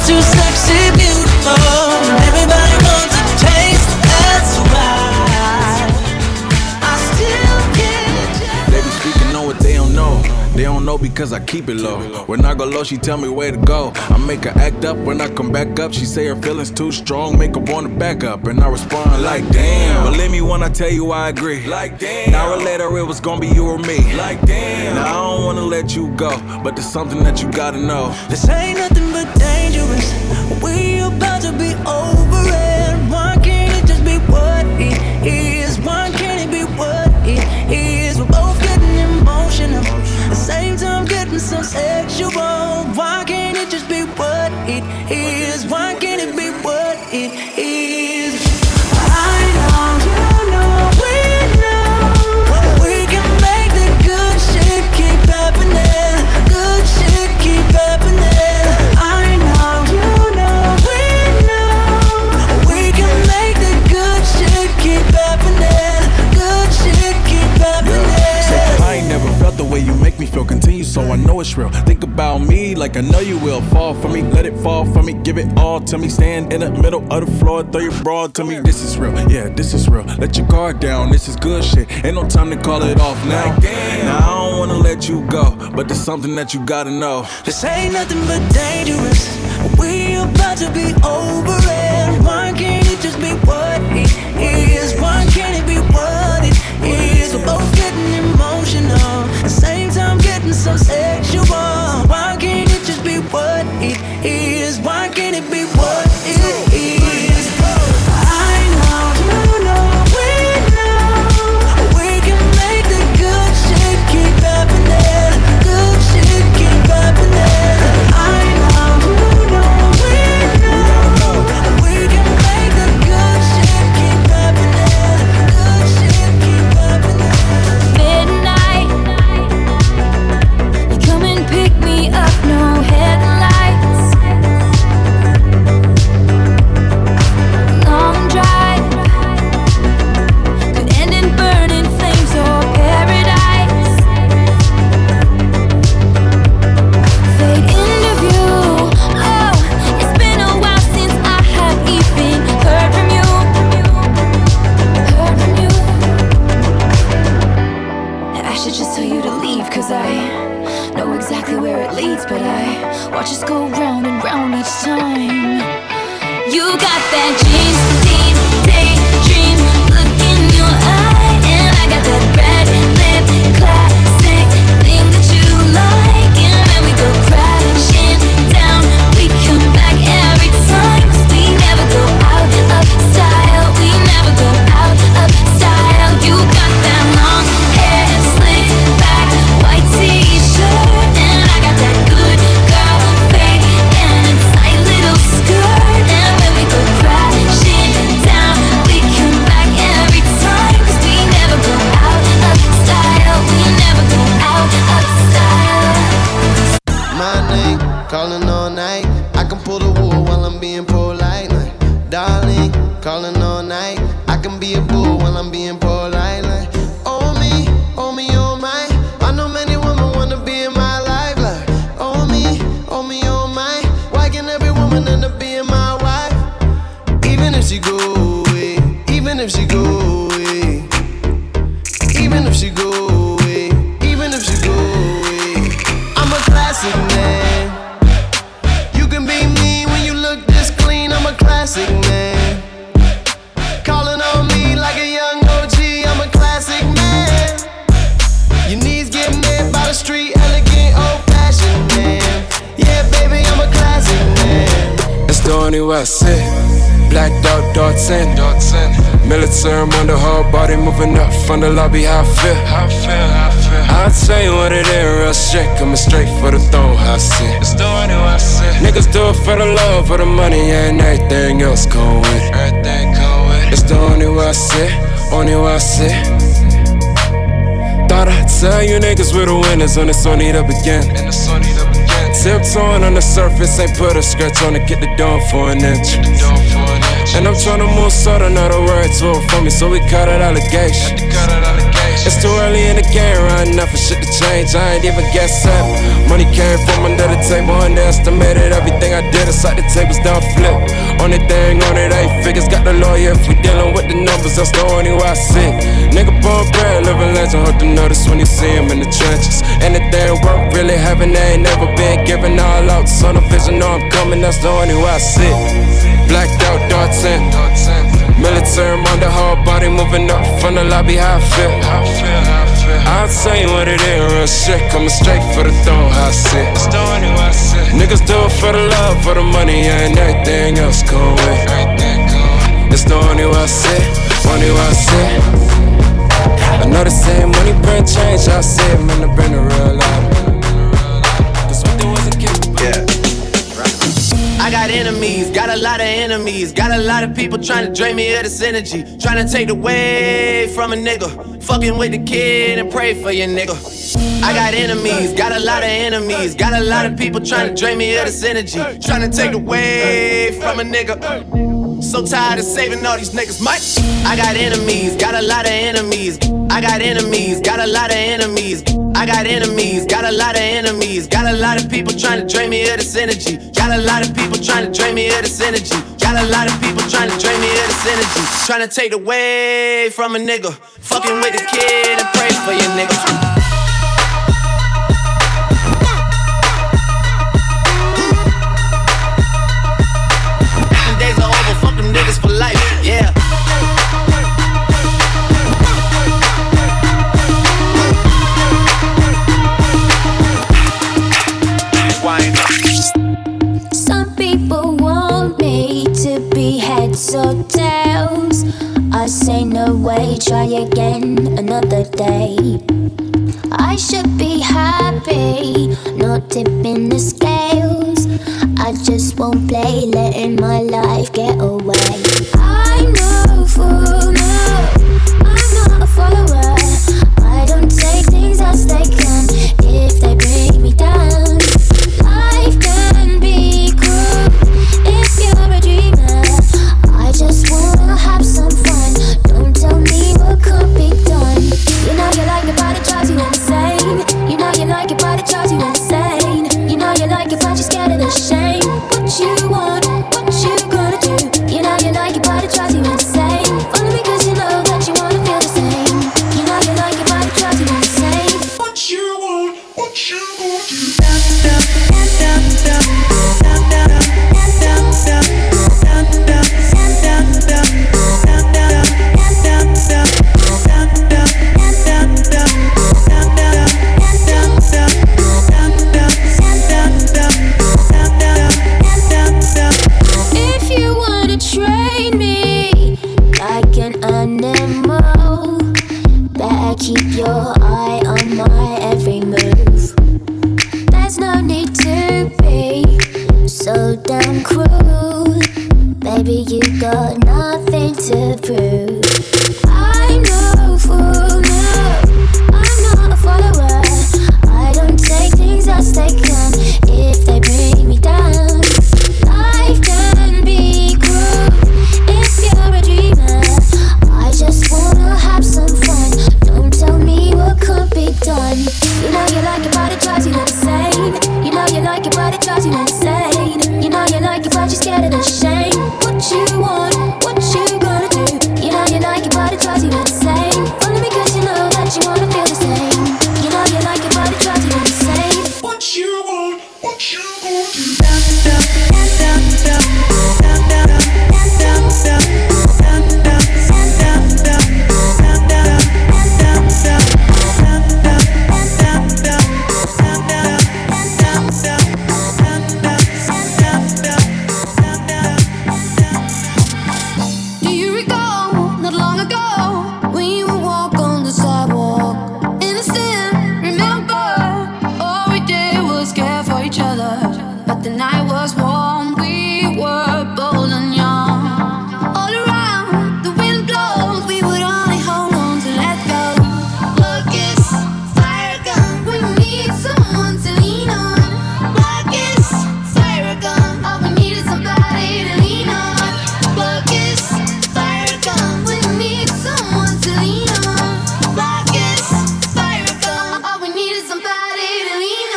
Too sexy, beautiful. Everybody wants a taste, that's why I still get jealous. They be speaking on what they don't know. They don't know because I keep it low. When I go low, she tell me where to go. I make her act up, when I come back up she say her feelings too strong, make her wanna back up. And I respond like damn. Believe me when I tell you I agree. Like damn. An hour later it was gonna be you or me. Like damn. Now I don't wanna let you go, but there's something that you gotta know. This ain't nothing but dangerous. We about to be over it. Why can't it just be what it is? Why can't it be what it is? We're both getting emotional, the same time getting so sexual. Why can't it just be what it is? Why can't it be what it is? I know you know we know we can make the good shit keep happening. Good shit keep happening. The way you make me feel, continue so I know it's real. Think about me like I know you will. Fall for me, let it fall for me, give it all to me. Stand in the middle of the floor, throw your bra to me. This is real, yeah, this is real. Let your guard down, this is good shit. Ain't no time to call it off now. Like, damn. Now I don't wanna let you go, but there's something that you gotta know. This ain't nothing but dangerous. We about to be over it. Why can't it just be what it is? Why can't it be what it is? We're both getting emotional, the same time getting so sexual. Why can't it just be what it is? Why can't it be what it is? I know, you know, we know we can make the good shit keep happening. Good shit keep happening. I know, you know, we know we can make the good shit keep happening. Good shit keep happening. Midnight. Up, no headlights. Long drive could end in burning flames or paradise. Fade into view. Oh, it's been a while since I have even heard from you. Heard from you. I should just tell you to leave, cause I know exactly where it leads, but I watch us go round and round each time. You got that jeans, these daydream look in your eye, and I got that red lip classic thing that you like. And when we go crashing down, we come back every time. Cause we never go out of style, we never go out of style. You got that long hair, slick back, white tee. Calling all night, I can pull the wool while I'm being polite. Like, darling, calling all night, I can be a bull while I'm being polite. Like, oh me, oh me, oh my, I know many women wanna be in my life. Like, oh me, oh me, oh my, why can every woman end up being my wife? Even if she go away, even if she go away, even if she go away, even if she go away, I'm a classic man. Classic man, calling on me like a young O G. I'm a classic. anywhere I sit. Black dot, dots in. Military on the whole body moving up from the lobby, how I feel. I'll tell you what it is, real shit, coming straight for the throne, how I sit. Niggas do it for the love, for the money, and everything else come with it. It's the only way I sit, only way I sit. Thought I'd tell you niggas we're the winners, and it's only the beginning. Tiptoeing on the surface, ain't put a scratch on it, get the dome for an inch. And I'm tryna move sort of, not a word to it for me, so we caught that allegation. It's too early in the game, right now for shit to change, I ain't even guess up. Money came from under the table, underestimated everything I did, it's like the tables down flip. Only thing on it, eight figures, got the lawyer, if we dealing with the numbers, that's the only way I sit. Nigga born brand, living legend, hope to notice when you see him in the trenches. And it didn't work, really haven't, they ain't never been giving all out, so no vision, know I'm coming, that's the only way I sit. Blacked out, darts in. Military on the whole body moving up from the lobby, how I feel. I'll tell you what it is, real shit, coming straight for the throne, how I sit. Niggas do it for the love, for the money, and everything else come with it. It's the only way I sit, only way I sit. I know the same money print change, I said, man, to bring the real life. Cause what they wasn't capable. Yeah. I got enemies, got a lot of enemies, got a lot of people trying to drain me of this energy, trying to take away from a nigga, fucking with the kid and pray for your nigga. I got enemies, got a lot of enemies, got a lot of people trying to drain me of this energy, trying to take away from a nigga. So tired of saving all these niggas, Mike. I got enemies, got a lot of enemies, I got enemies, got a lot of enemies. I got enemies, got a lot of enemies, got a lot of people trying to drain me of this energy, got a lot of people trying to drain me of this energy, got a lot of people trying to drain me of this energy, trying to take away from a nigga, fucking with a kid and pray for your nigga. So tells, I say no way, try again another day. I should be happy, not tipping the scales. I just won't play, letting my life get away. I know for now, I'm not a follower. I don't take things as they come, if they bring me down. Life can be cruel, if you're a dreamer. I just wanna have some fun. Don't tell me what could be done. You know you like it, but it drives you insane. You know you like it, but it drives you insane. You know you like it, but you're scared of the shame. What you want, what you gonna do? You know you like it, but it drives you insane. Only because you know that you wanna feel the same. You know you like it, but it drives you insane. What you want, what you gonna do? Stop, stop, stop, stop, stop, stop, stop, stop, stop, stop, stop. Keep your eye on my every move. There's no need to be so damn cruel. Baby, you got nothing to prove. I know for now, I'm not a follower. I don't take things as they come, if they bring me down. Life can be cruel, if you're a dreamer. I just wanna have some fun. Tell me what could be done. You know you like it, but it drives you insane. You know you like it, but it drives you insane. You know you like it, but you're scared of the shame. What you want, what you gonna do? You know you like it, but it drives you insane. Only because you know that you wanna feel the same. You know you like it, but it drives you insane. What you want, what you gonna do? Stop, stop, stop, stop, stop, stop, stop, stop. Down, down. but the night was warm. We were bold and young. All around, the wind blows. We would only hold on to let go. Love is fire gun. We need someone to lean on. Love is fire gun. All we need is somebody to lean on. Love is fire gun. We need someone to lean on. Love is fire gun. All we need is somebody to lean on.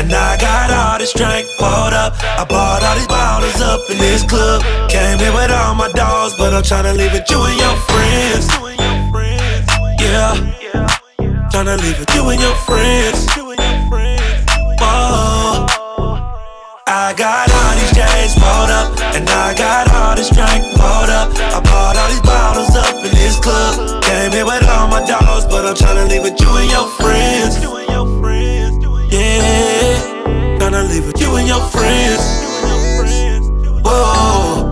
And I got all this drink poured up. I bought all these bottles up in this club. Came here with all my dogs, but I'm tryna leave it you and your friends. Yeah, tryna leave it you and your friends. Whoa. I got all these chains poured up, and I got all this drink poured up. I bought all these bottles up in this club. Came here with all my dogs, but I'm tryna leave it you and your friends. Yeah, gonna leave with you and your friends. Whoa,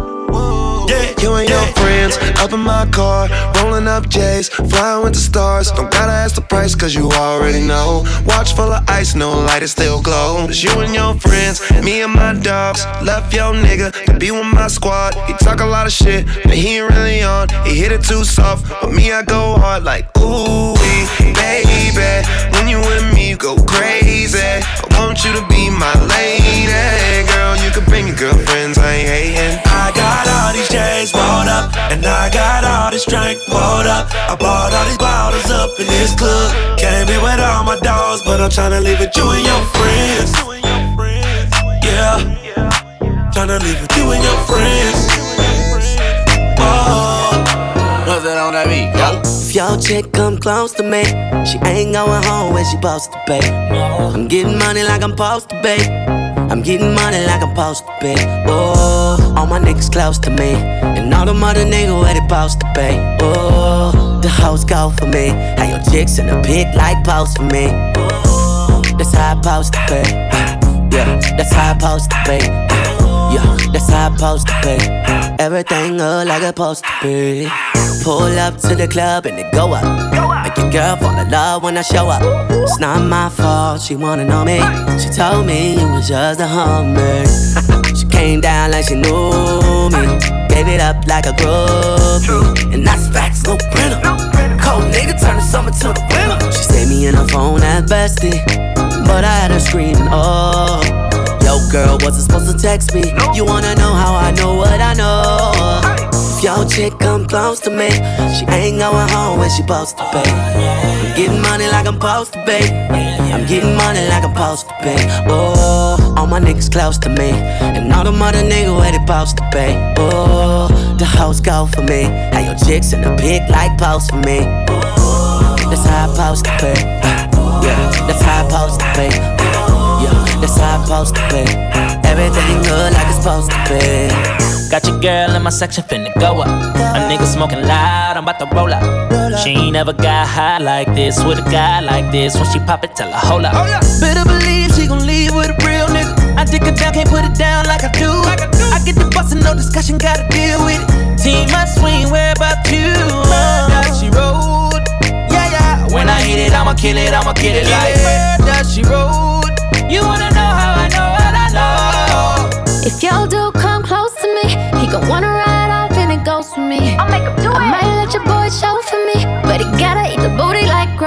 yeah, you and your friends. Up in my car, rolling up J's, flying with the stars. Don't gotta ask the price, cause you already know. Watch full of ice, no light, it still glow. It's you and your friends, me and my dogs. Left your nigga to be with my squad. He talk a lot of shit, but he ain't really on. He hit it too soft, but me, I go hard like ooh-wee, baby. When you with me, you go crazy. I want you to be my lady. Girl, you can bring your girlfriends, I ain't hating. I got all these J's rolled up, and I got all this drink poured up. I bought all these bottles up in this club. Came in with all my dogs, but I'm tryna leave with you and your friends. Yeah, tryna leave with you and your friends. Whoa, what's that on that beat? If your chick come close to me, she ain't going home when she supposed to pay. I'm getting money like I'm supposed to pay. I'm getting money like I'm supposed to pay. Oh, all my niggas close to me, and all the mother niggas where they supposed to pay. Oh, the hoes go for me, and your chicks in the pit like pose for me. Oh, that's how I supposed to pay. Yeah, that's how I supposed to pay. Yeah, that's how I supposed to pay. Everything up like I supposed to be. Pull up to the club and it go up. Make your girl fall in love when I show up. It's not my fault, she wanna know me. She told me you was just a homie. She came down like she knew me. Gave it up like a groupie. And that's facts, no printer. Cold nigga turn the summer to the winter. She saved me in her phone as bestie, but I had her screaming, oh. Yo girl, wasn't supposed to text me. You wanna know how I know what I know. If your chick come close to me, she ain't going home when she supposed to pay. I'm getting money like I'm supposed to pay. I'm getting money like I'm supposed to pay. Oh, all my niggas close to me, and all the mother niggas where they supposed to pay. Oh, the hoes go for me, and your chicks in the pig like pose for me. Oh, that's how I supposed to pay. Yeah, that's how I supposed to pay. Yeah, that's how I supposed to pay. Everything good like it's supposed to be. Got your girl in my section, finna go up. A nigga smoking loud, I'm about to roll up. She ain't never got high like this, with a guy like this. When she pop it, tell her, hold up. Better believe she gon' leave with a real nigga. I dick her down, can't put it down like I do. I get the bus and no discussion, gotta deal with it. Team, I swing, where about you? Where does she roll? Yeah, yeah. When I hit it, I'ma kill it, I'ma kill it like. Where does she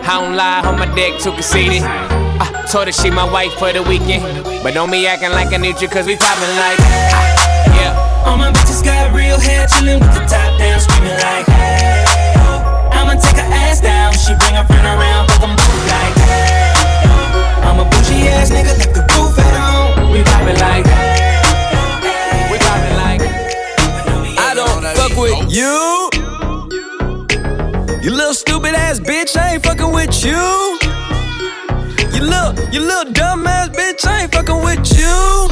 I don't lie, on my dick too conceited. I told her she my wife for the weekend, but don't be acting like I need you, cause we poppin' like, hey, yeah. All my bitches got real hair, chillin' with the top down, screamin' like, hey, oh. I'ma take her ass down, she bring her friend around, but I'm blue like, hey, oh. I'm a bougie ass nigga, left the roof at home. We poppin' like, hey, oh, hey, we poppin' like, I don't fuck with you. You little stupid ass bitch, I ain't fucking with you. You little, you little dumb ass bitch, I ain't fucking with you.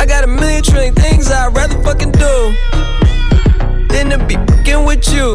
I got a million trillion things I'd rather fucking do than to be fucking with you.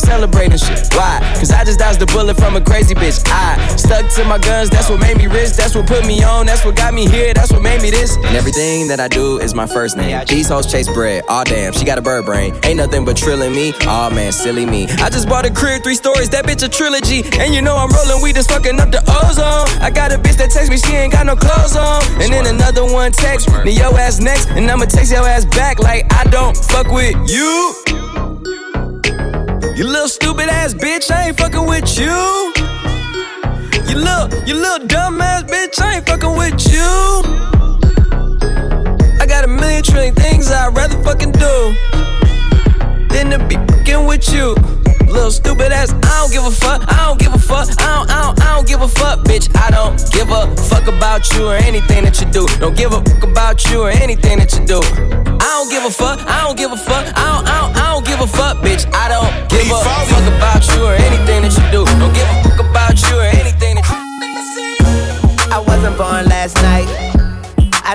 celebrating shit. Why? Cause I just dodged the bullet from a crazy bitch. I stuck to my guns, that's what made me rich. That's what put me on, that's what got me here, that's what made me this. And everything that I do is my first name. These hoes chase bread, aw damn, she got a bird brain. Ain't nothing but trillin' me, aw man, silly me. I just bought a crib, three stories, that bitch a trilogy. And you know I'm rollin', we just fucking up the ozone. I got a bitch that text me, she ain't got no clothes on. And then another one text, then yo ass next. And I'ma text yo ass back like I don't fuck with you. You little stupid ass bitch, I ain't fucking with you. You little, you little dumb ass bitch, I ain't fucking with you. I got a million trillion things I'd rather fucking do than to be fucking with you. Little stupid ass, I don't give a fuck, I don't give a fuck, I don't, I don't, I don't give a fuck, bitch. I don't give a fuck about you or anything that you do. Don't give a fuck about you or anything that you do. I don't give a fuck, I don't give a fuck, I don't, I don't, I don't give a fuck, bitch. I don't give a fuck about you or anything that you do. Don't give a fuck about you or anything that you. I wasn't born last night, I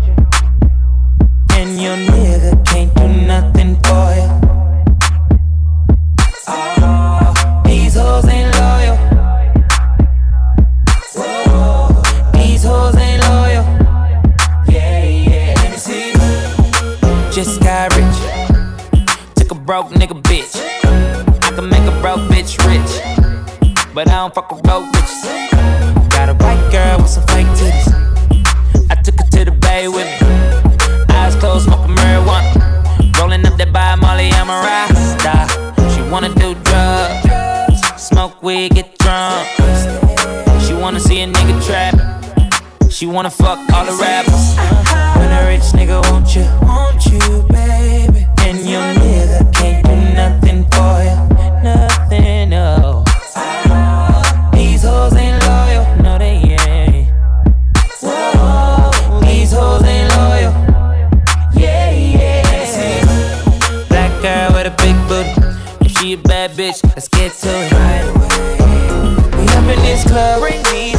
and your nigga can't do nothing for you. Oh, these hoes ain't loyal. Whoa, these hoes ain't loyal. Yeah, yeah, let me see. Just got rich, took a broke nigga bitch. I can make a broke bitch rich, but I don't fuck with broke bitches. Got a white girl with some fake titties, I took her to the bay with me. Eyes closed, smoking marijuana, rolling up that by Molly, I'm a rasta. She wanna do drugs, smoke weed, get drunk. She wanna see a nigga trap, she wanna fuck all the rappers. When a rich nigga want you, want you, baby, and your nigga can't do nothing for you, nothing, no. These hoes ain't loyal, no they ain't. Whoa, these hoes ain't loyal. She a bad bitch, let's get to it right away. We up in this club, ring me.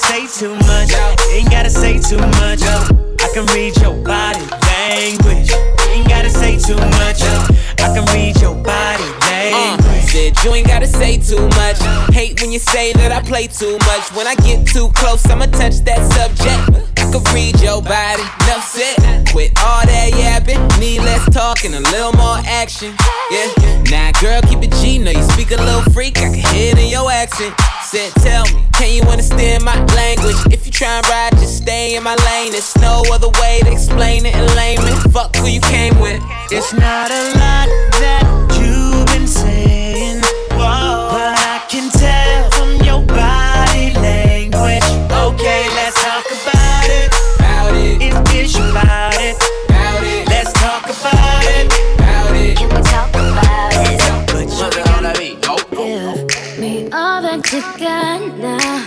gotta say too much, ain't gotta say too much. I can read your body language. Ain't gotta say too much. I can read your body language. Uh, said you ain't gotta say too much. Hate when you say that I play too much. When I get too close, I'ma touch that subject. I can read your body, enough said. Quit all that yapping, need less talking, a little more action. Yeah, nah, girl, keep it G. Know you speak a little freak, I can hear it in your accent. Said, tell me, can you understand my language? If you try and ride, just stay in my lane. There's no other way to explain it in layman. Fuck who you came with. It's not a lot that you've been saying, whoa, but I can tell from your body language. Okay, let's talk about. It's about it. About it. Let's talk about it. About it. Can we talk about it? But you gotta be. Give me all that you got now.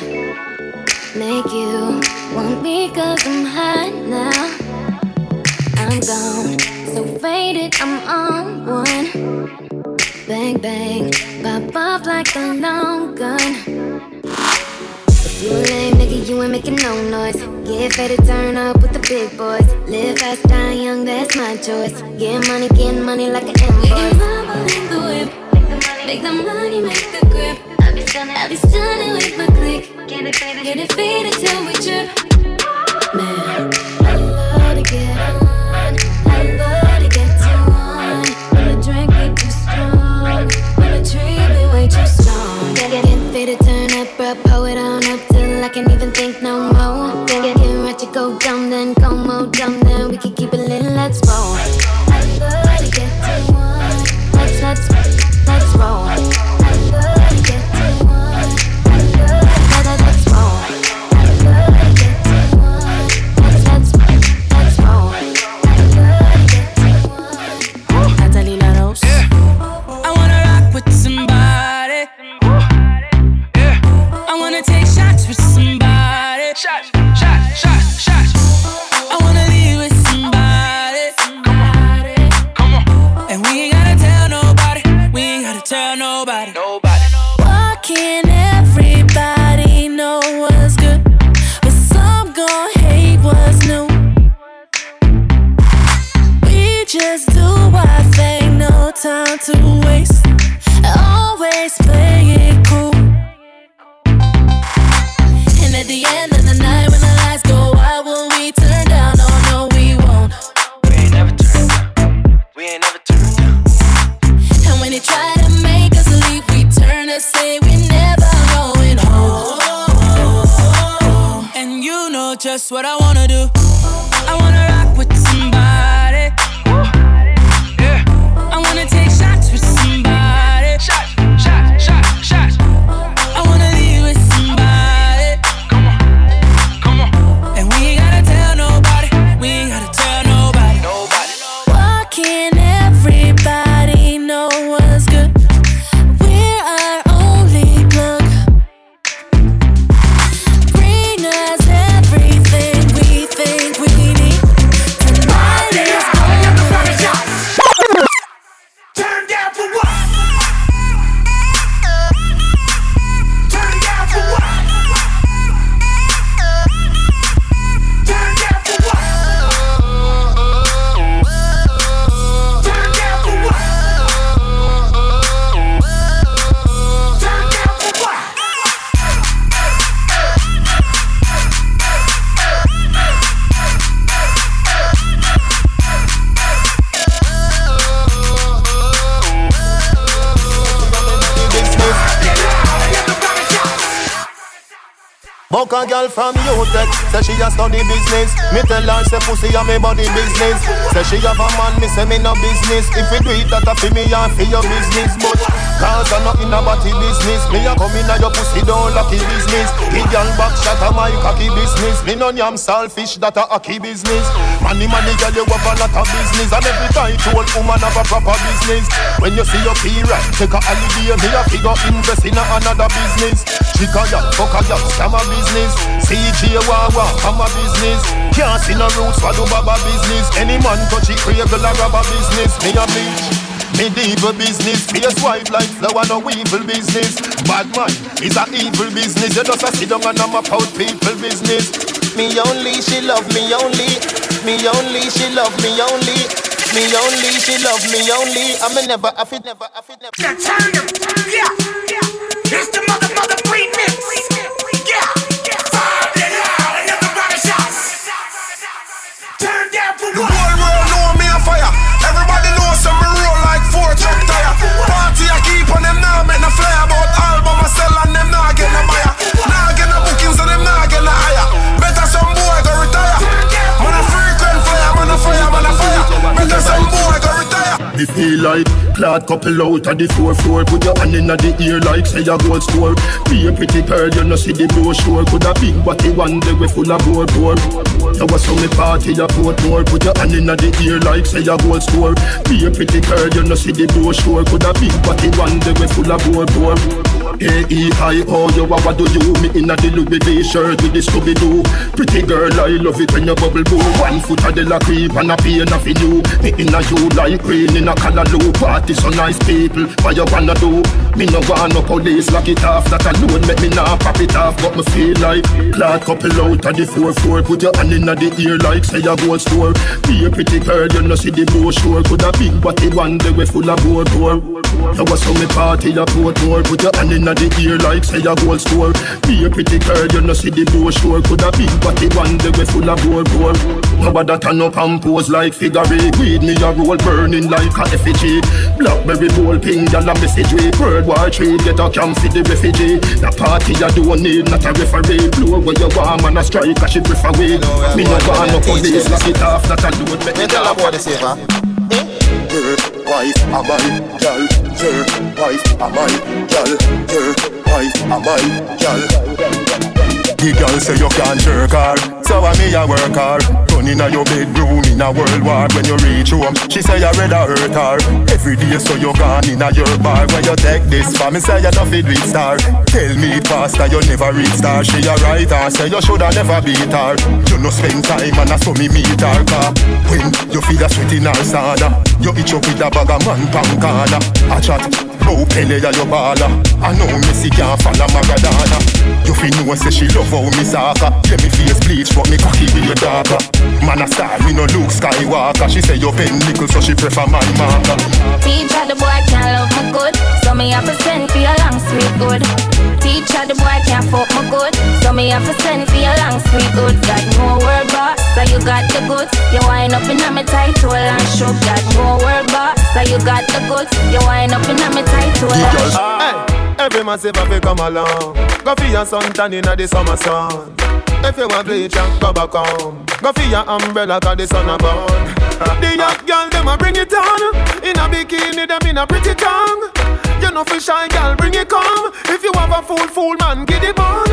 Make you want me 'cause I'm hot now. I'm gone, so faded, I'm on one. Bang, bang, pop off like a long gun. You a lame nigga, you ain't making no noise. Get fed to turn up with the big boys. Live fast, die young, that's my choice. Get money, get money like an invoice. We can rumble in the whip. Make the money, make the grip. I'll be stunning with my clique. Get it faded, get it faded till we trip. Man, I love to get on. I love to get to one. When the drink be too strong. When the tree be way too strong. Get faded, turn up, bro, pull it on up. I can't even think no more. Get ready to go down, then go more down, then we can keep it lit. Let's roll. I love to get to one. Let's let's let's roll. I love to get to one. I love let's let's roll. I love to get to one. Let's let's let's roll. I love to get to one. Catalina Rose. I wanna rock with somebody. I wanna take shots with somebody. Shots, shots, shots, shots. I wanna leave with somebody. Somebody. Come on, come on. And we ain't gotta tell nobody. We ain't gotta tell nobody. Nobody. Walking, everybody know what's good, but some gon' hate what's new. We just do our thing, no time to waste. Always play it cool. At the end of the night when the lights go out, will we turn down? Oh no, we won't. We ain't never turned down. We ain't never turned down. And when they try to make us leave, we turn and say we're never going home. Oh, oh, oh, oh. And you know just what I wanna do. I wanna rock with somebody. Ooh. Yeah. I wanna take shots with somebody. Shots, shots, shots, shots. I wanna leave with somebody. Buck a girl from UTech, say she a study business. Me tell her say pussy a me body business. Say she have a man, me say me no business. If we do it, that a fi me and fi your business. But cause I not in a body business. Me a come in a your pussy down lucky business. He girl back shot a my cocky business. Me no yam selfish, that a hockey business. Money money girl you have a lot of business. And every time you old woman have a proper business. When you see your period, take a holiday. Me a figure invest in a another business. Chick a girl, fuck a girl, scam a business. C J Wawa, I'm a business. Can't see no roots for do baba business. Any man touch it, create the rubber business. Me a bitch. Medieval business, be a swipe like flower, no evil business. Bad man is a evil business. You just a sit down and I'm a proud people business. Me only, she love me only. Me only, she love me only. Me only, she love me only. I'm a never, I feel never, I feel never. Yeah, turn him. Yeah, yeah. It's the mother, mother remix. Yeah, yeah. Find it out, another round of shots. Turn down for what? The whole world know me on fire. Everybody knows I'm a roll like four truck tire. Party I keep on them now, make no fly about album I sell and them now get no buyer. Now get no bookings and them now get no higher. Better some boy go retire. Man a fire, man a fire, better some boy go retire. If he like, clad couple out of the four floor. Put your hand in the ear like say a gold store. Be a pretty girl, you no see the brochure. Could a big body one day we full of board board. You was on me party, you put more. Put your hand in the ear like say a gold store. Be a pretty girl, you no see the brochure. Could a big body one day we full of board board. A E I O, you what do you? Me inna the Louis V shirt with the Scooby-Doo. Pretty girl, I love it when you bubble boo. One foot of the la creep and a pay nothing new. Me inna you like rain in a Callaloo. Party so nice people, what you wanna do? Me no want no police lock it off. That alone make me not pop it off. But me feel like clad couple out of the four four. Put your hand inna the ear like say a gold store. Be a pretty girl, you no see the brochure. Could a big body one day we full of board board. You was on me party, you put more. Put your hand inna the ear like say a gold store. Be a pretty girl, you no see the brochure. Could a big body one day we full of board board. Nobody turn up and pose like figure eight. Weed me a roll burning like a effigy. Blackberry bowl ping, y'all a message way. World War Three, get a camp for the refugee. The party you don't need, not a referee. Blow where you want, man a strike, cause she prefer way. Me no want no police, lock it off, that a load. Me tell her about the saver. Your wife a mine, girl. Your wife a mine, girl. Your wife a mine, girl. The girl say you can't jerk her. So I me a work hard. Turn inna your bedroom in a world war. When you reach home, she say I read her hurt her. Every day so you gone inna your bar. When you take this for me say you no fit with star. Tell me faster you never read star. She a writer say you shoulda never beat her. You no spend time and a so me meet her car. When you feel a sweat in her sada, you itch up with a bag of man pancada. A chat, bow pele ya your baller. I know me see can't follow Maradona. You feel know say she love how me soccer. Let me face bleach. But me cocky with your daughter. Man a star, me no Luke Skywalker. She say you pen nickel, so she prefer my marker. Teacher, the boy can't love me good, so me have to send for your long sweet good. Teacher, the boy can't fuck me good, so me have to send for your long sweet good. Got no word boss, so you got the goods. You wind up in a me tight hole and shook. Got no word boss, so you got the goods. You wind up in a me tight hole and shook. Hey, every man say papi come along. Go for your sun tan inna the summer sun. If you want bleach and go back home, go for your umbrella cause the sun a burn. The young girl, them a bring it on. In a bikini, them in a pretty tongue. You know for shy girl, bring it come. If you have a fool, fool man, get it on.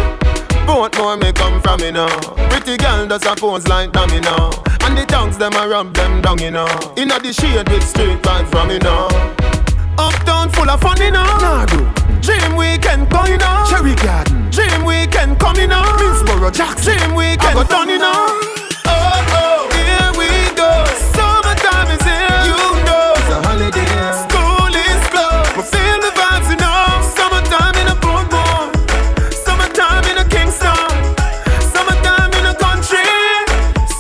Both more may come from me now. Pretty girl does a pose like damn me now. And the tongues, them a rub them down, you know. In a the shade with straight vibes from me now. Uptown full of fun, you know. Dream weekend going on. Cherry garden. Dream weekend coming on, Minsboro Jackson. Dream weekend coming on. Oh oh, here we go. Summertime is here, you know. It's a holiday. School is closed, but feel the vibes, you know. Summertime in a Bonbon, summertime in a Kingston, summertime in a country,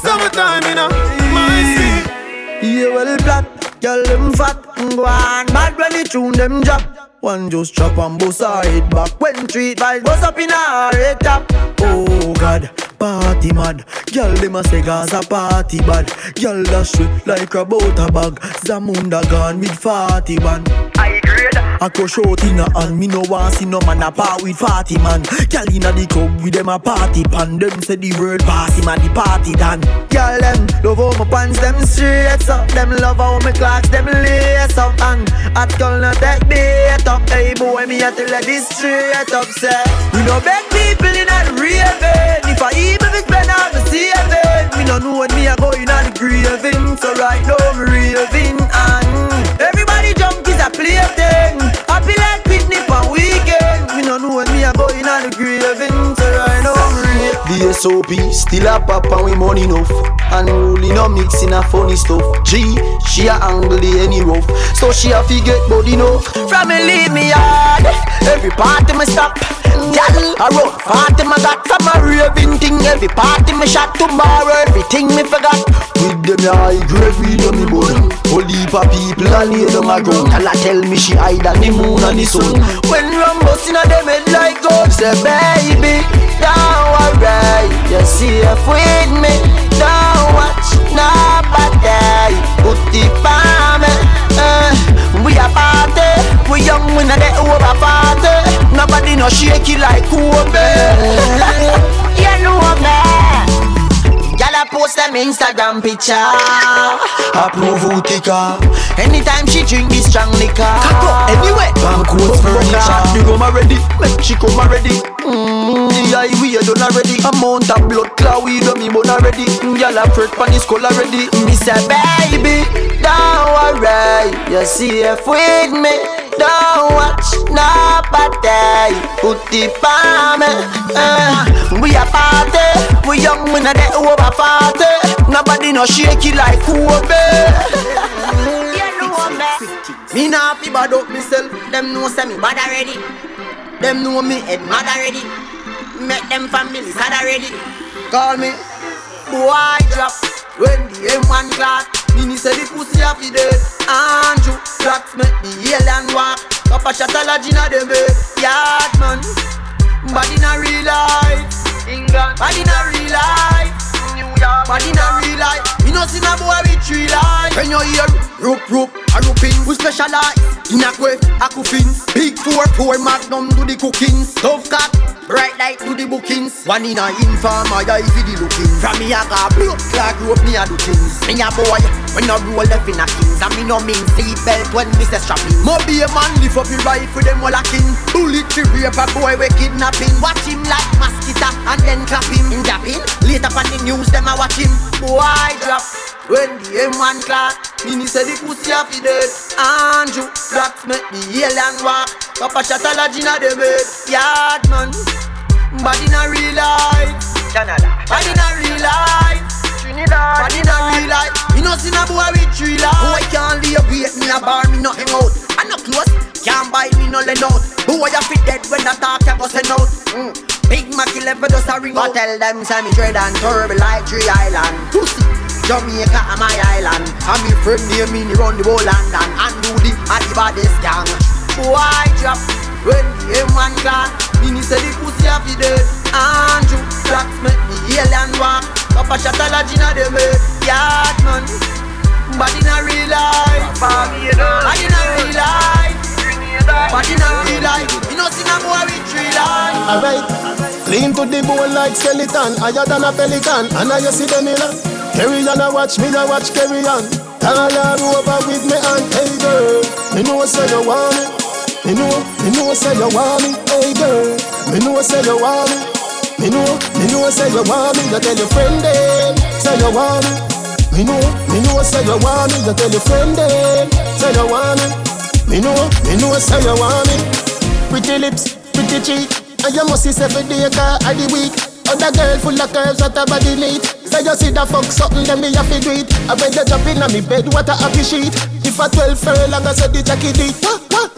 summertime in a my city. You will black, girl them fat, go on bad when you tune them drop. One just chop and bust her head back. When treat vibes bust up in her head top. Oh God, party mad. Girl, them a say Gaza party bad. Girl, dash sweet like a butter bag. Zamunda gone with forty band. I grade. I crush out in her hand. Me no want see no man a part with forty man. Girl inna the club with them a party pan. Them say the word party man, the party done. Girl, them love how my pants them straight up. Them love how my clocks them lace up. And at girl not take bait up. Hey boy, me a tell her this straight up, say we no beg people in a raving. If I even it better, I'm a saving. Me no know when me a going on the grieving. So right now I'm raving and everybody jump is a plaything. Happy like picnic on weekend. Me no know when me a going on the grieving. So right now I'm raving. The D S O P, still a pop and we money enough. And really no mixing a funny stuff. G, she a angle any rough. So she a forget body no. From me leave me hard, every party me stop. Yaddle, I roll party me got. From a raving thing, every party me shot. Tomorrow everything me forgot. With them high grade, with them me bone. All heap of people a lay down a ground. Tell her tell me she hide on the moon and the sun. When Rambo sin a them head like God say baby, don't worry, you're safe with me. Don't watch nobody, put it by me. uh, We a party, we young, we not the over party. Nobody no shake it like Kobe. You know me, y'all a post them Instagram picture. Approve who ticker. Anytime she drink this strong liquor. Capo, anyway, Banquo's furniture. You go my ready, make she come already. I we a done already. Amount of blood clot we done me bone already. Y'all a fret pan his skull already. Me say baby, don't worry, you're safe with me. Don't watch nobody, put it by me. uh, We a party, we young, we not the over party. Nobody no shake it like Kobe. Me nah fi bad up myself. Them know say me bad already. Them know me head mad already. Make them family sad already. Call me boy drop when the M one clock. Me say the pussy a fi dead. Andrew tracks make the alien walk. Papa shot a lodge inna dem bed. Yard man, bad inna real life. England, bad inna real life. New York, bad inna real life. You no see na boy with three life. When you hear roop roop. A roofing, we specialize in a quaff, a coffin. Big four, four magnum do the cooking. Tough cat, bright light do the bookings. One in a inform, I die for the looking. From me I got blue, clock rope me a do things. Me a boy, when I roll left in a kings. And me no mean seat belt when me say strapping. Mo be a man, lift up your rifle, them all a king. Bullet to rape a boy, we kidnapping. Watch him like mosquito and then clap him. In Japan, later on the news, them a watch him. Boy drop, when the M one clock. Me say the pussy a fi dead. Andrew tracks make the alien walk. Papa shot a lodge inna the bed. Yard man, bad inna real life. Canada, bad inna real life. Trinidad, bad inna real life. You no see na boy with three life. Boy can't live with me a bar, me no hang out. I no close, can't buy me no lend out. Boy a fi dead when I talk I go send out. Mm. Big Mackey level does a ring out. But tell them say me dread and terrible like Tree Island. Pussy. Jamaica and my island. And me friend near me run the whole land. And undo the baddest gang. Why drop when the M one clock. Me say the pussy a fi dead. Andrew tracks make the alien walk. Papa shot a lodge inna the bed. Yard man, bad inna real life. Bad inna real life. Bad inna real life. You no see no boy with three life. Alright, clean to the bone like skeleton. Higher than a pelican. And now you see them in a carry on, I watch me, I watch carry on. All I over with me and hey girl, me know say you want me. Me know, me know say you want me, hey girl. Me know say you want me. Me know, me know say you want me. You tell your friend them, say you want me. Me know, me know say you want me. You tell your friend them, say you want me. Me know, me know say you want me. Pretty lips, pretty cheek, and you must see every day car of the week. Other girl full of curves at her body neat. Say you see that fuck something, then me have to do it. I bet you jump in on me bed, what a happy sheet. If I twelve furlong, I said the jacket did.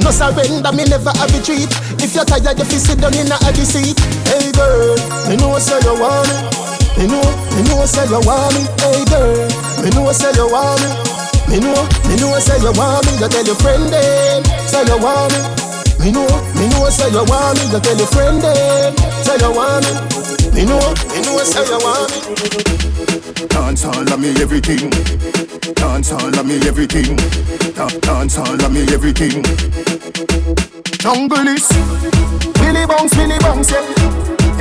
No surrender, me never have a treat. If you're tired, you feel sit down in a happy seat. Hey girl, me know say you want me. Me know, me know say you want me. Hey girl, me know say you want me. Me know, me know say you want me. You tell your friend then, say you want me. Me know, me know say you want me. You tell your friend then, say you want me. You know, you know say you want me. Dance all of me everything. Dance all of me everything. Dance all of me everything. Jungle is Billy Bones, Billy Bones, yeah.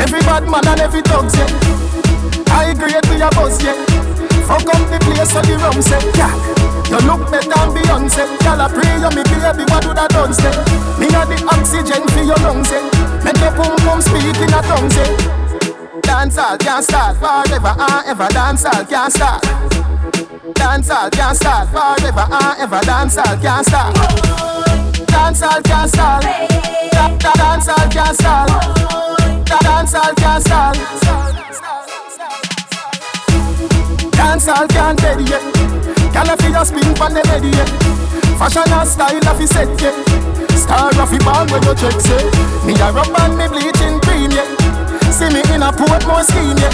Every bad man and every dog, yeah. I agree to your boss, yeah. Fuck up the place of the rum, yeah. Yeah. You look better than Beyonce. Y'all a pray you me baby, what do that dance, yeah. Me a the oxygen for your lungs, yeah. Make your pum pum speak in a tongue, yeah. Dance all can't start forever and ever. Dance all can't start. Dance all can't start forever and ever. Dance all can't start. Dance all can't start. Dance all can't start. Dance all can't start. all can't ready yet. Girl, if you just spin pan the ready yet. Fashion and style of his set yet. Star of his ball when you check say. Me a rub and me bleaching green yet. See me in a port more skin yet.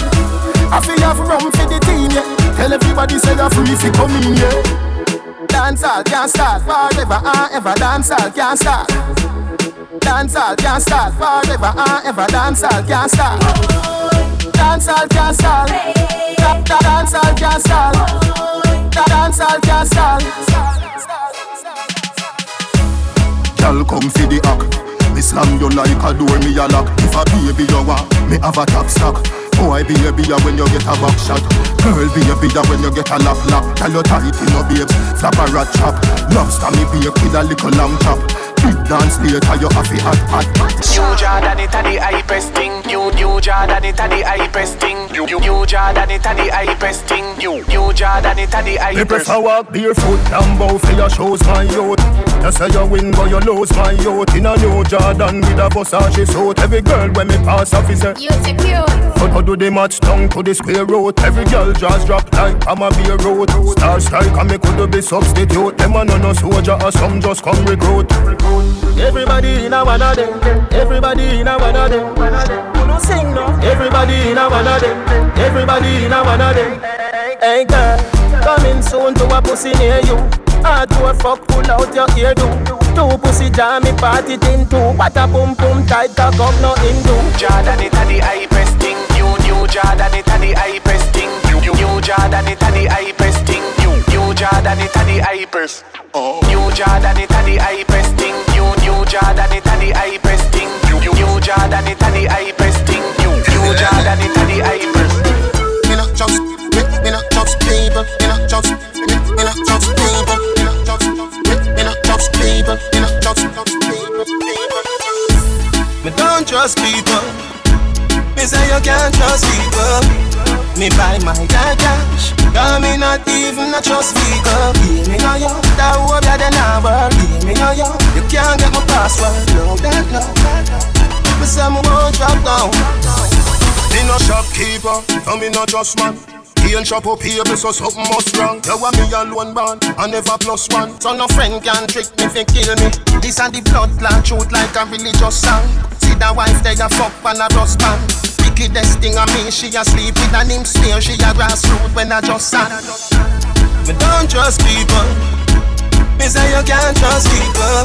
I feel you have rum for the team yet. Tell everybody say you're free for coming yet. Dance all can't start forever and ever. Dance all can't start. Dance all can't start forever and ever. Dance all can't start. Dance all can't stall. Dance all can't stall. Dance all can't stall. Y'all come for the act. Me slam you like a door, me a lock. If a baby you want, me have a top stock. Boy baby ya when you get a back shot. Girl baby ya when you get a lap lap. Tell you tight in your babes, flap a rat chop. Lobster me bake with a little lamb chop. Big dance later you have a hot hot. You Jordan it a the hypest thing. You you Jordan it a the hypest thing. You you Jordan it a the hypest thing. You you Jordan it a the hypest. Me prefer walk barefoot and bow for your shoes my youth. You say you win but you lose my youth. In a new Jordan with a Versace suit. Every girl when me pass off is a you too cute. Do the match down to the square road. Every girl just drop like I'm a beer road. Star strike and me could be substitute. Them a no soldier or some just come recruit. Everybody in a one of them. Everybody in a one of them. You no sing no. Everybody in a one of them. Everybody in a one of them. Hey girl, coming soon to a pussy near you. Hard to a fuck pull out your ear do. Two pussy jam me part it in two. What a boom boom tight cock up no into. Jordan it a the high press thing. New Jordan it a the hypest thing. New Jordan it a the hypest thing. New Jordan it a the hypest. New Jordan it a the hypest thing. New Jordan it a the hypest thing. New Jordan it a the hypest thing. New Jordan it a the hypest. Me not just, me not just people, me not just, me not just people, me not just, me not just people, me not just people. Me don't trust people. Me say you can't trust people. Me buy my guy cash. Girl, me not even a trust people. Give me no yo, that would be the number. Give me no yo, you can't get my password. Love that, love that, love that. People say me won't drop down. Me no shopkeeper, so me no just man. He ain't shop up here, so something must wrong. You want me alone man, I never plus one. So no friend can trick me if you kill me. This and the bloodline truth like a religious song. See the wife they a fuck and a rust man. Wickedest thing of me, she a sleep with a nymph snare. She a grassroot when I just sang. Me don't trust people. Me say you can't trust people.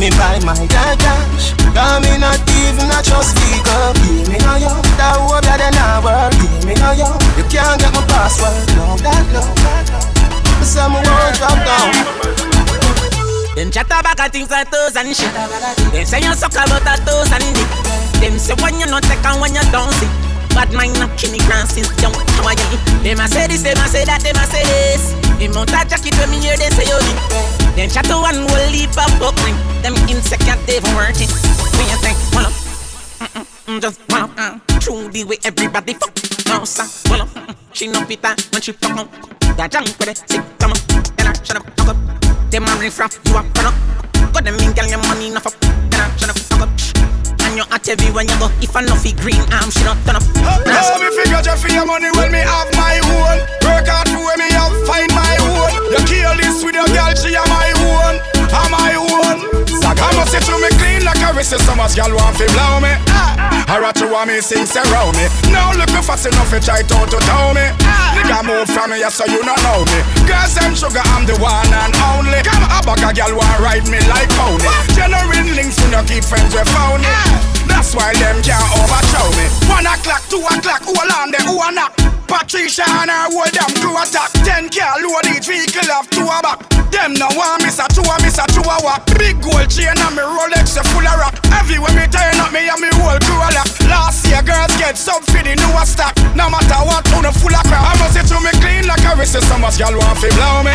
Me buy my guy cash. Girl, me not even a trust people. Give me no yo, that would be the number. Give me no yo, you can't get my password. Love that, love that, love that. Me say me won't drop down. Them chatter back at things like toes and shit. Them say you suck about a toes and dick. Them say when you not take and when you don't see. Bad mind not kill it and since young. Them a say this, them a say that, them a say this. Them out a jacket when me hear them say you dick. Them chatter one will leap up up ring. Them insecure they've worked it. When you think, hold up, mm-mm, mm, just hold up uh, through the way everybody fuck. No sir, hold up, mm-mm, she no pita when she fuck up. That junk with it, sick, come on. Then I shut up, fuck up. Them a riff raff, you a product. Got them in, girl, your money enough up. Then I shut up, fuck up. And you're at every when you go. If I no fi green arm, she not turn up. Now me figure just for your money when me have my own. Work out for when me have find my own. You kill this with your girl, she a my own. I'm my own. Saga must sit through me clean like a racist. So much girl want fi blow me. I rat you want me sing around me. Now looking fast enough, you try to to tell me. Nigga move from me, yeah, so you not know me. Girls and sugar, I'm the one and only. Come up, a girl want ride me like pony. Genuine links, you know, keep friends with phony. That's why them can't overthrow me. One o'clock, two o'clock, who alarm them, who a knock? Patricia and her whole damn crew attack. Ten car load each vehicle have two a back. Them no one miss a two a miss a two a walk. Big gold chain and me Rolex a full of rock. Everywhere me turn up, me and me whole crew a lock. Last year girls get some for the newer stock. No matter what, who no full of crap. I must sit to me clean like a racist. Some of y'all want to blow me.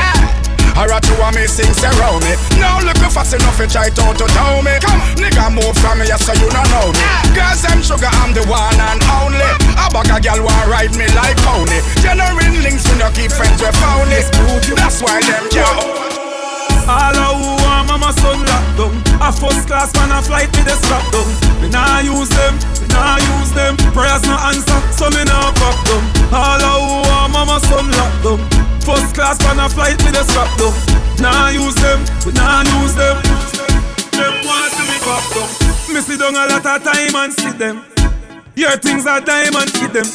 I rat you want me sing around me. Now looking fast enough, you try to to tell me. Come, nigga move from me, yeah, so you don't know me. Girls them sugar, I'm the one and only. A bag a girl want ride me like pony. Genuine links, you know, keep friends with phony. That's why them can't. All of who want mama son locked down. A first class man a flight with a strap down. Me nah use them, me nah use them. Prayers no answer, so me nah fuck them. All of who want mama son locked down. First class man a flight with a strap down. Nah use them, we nah use them. Them want to be fucked up. Me sit down a lot of time and sit them. Your things are diamond, feed them.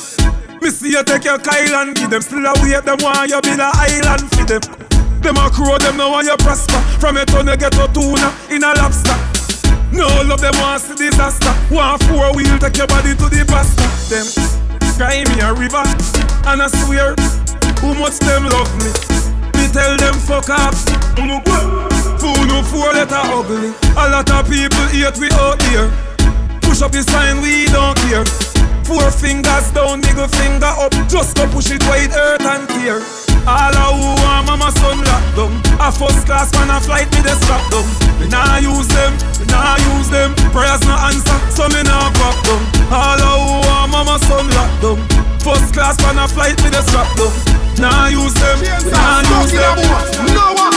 Me see you take your Kyle and give them. Still a wave them while you build a island, feed them. Them a crow, them no want you prosper. From your tunnel get a tuna in a lobster. No love them want see disaster. One four wheel take your body to the pasta. Them cry me a river and I swear who much them love me. Me tell them fuck up. Fool no four letter ugly. A lot of people hate we out here. Push up the sign, we don't care. Four fingers down, nigga finger up. Just go push it wide, earth and tear. All of who want mama son locked down. A first class man a flight with a strap down. Me nah use them, me nah use them. Prayers no answer, so me nah fuck down. All of who want mama son locked down. First class man a flight with a strap down. Nah use them, me nah use them. No one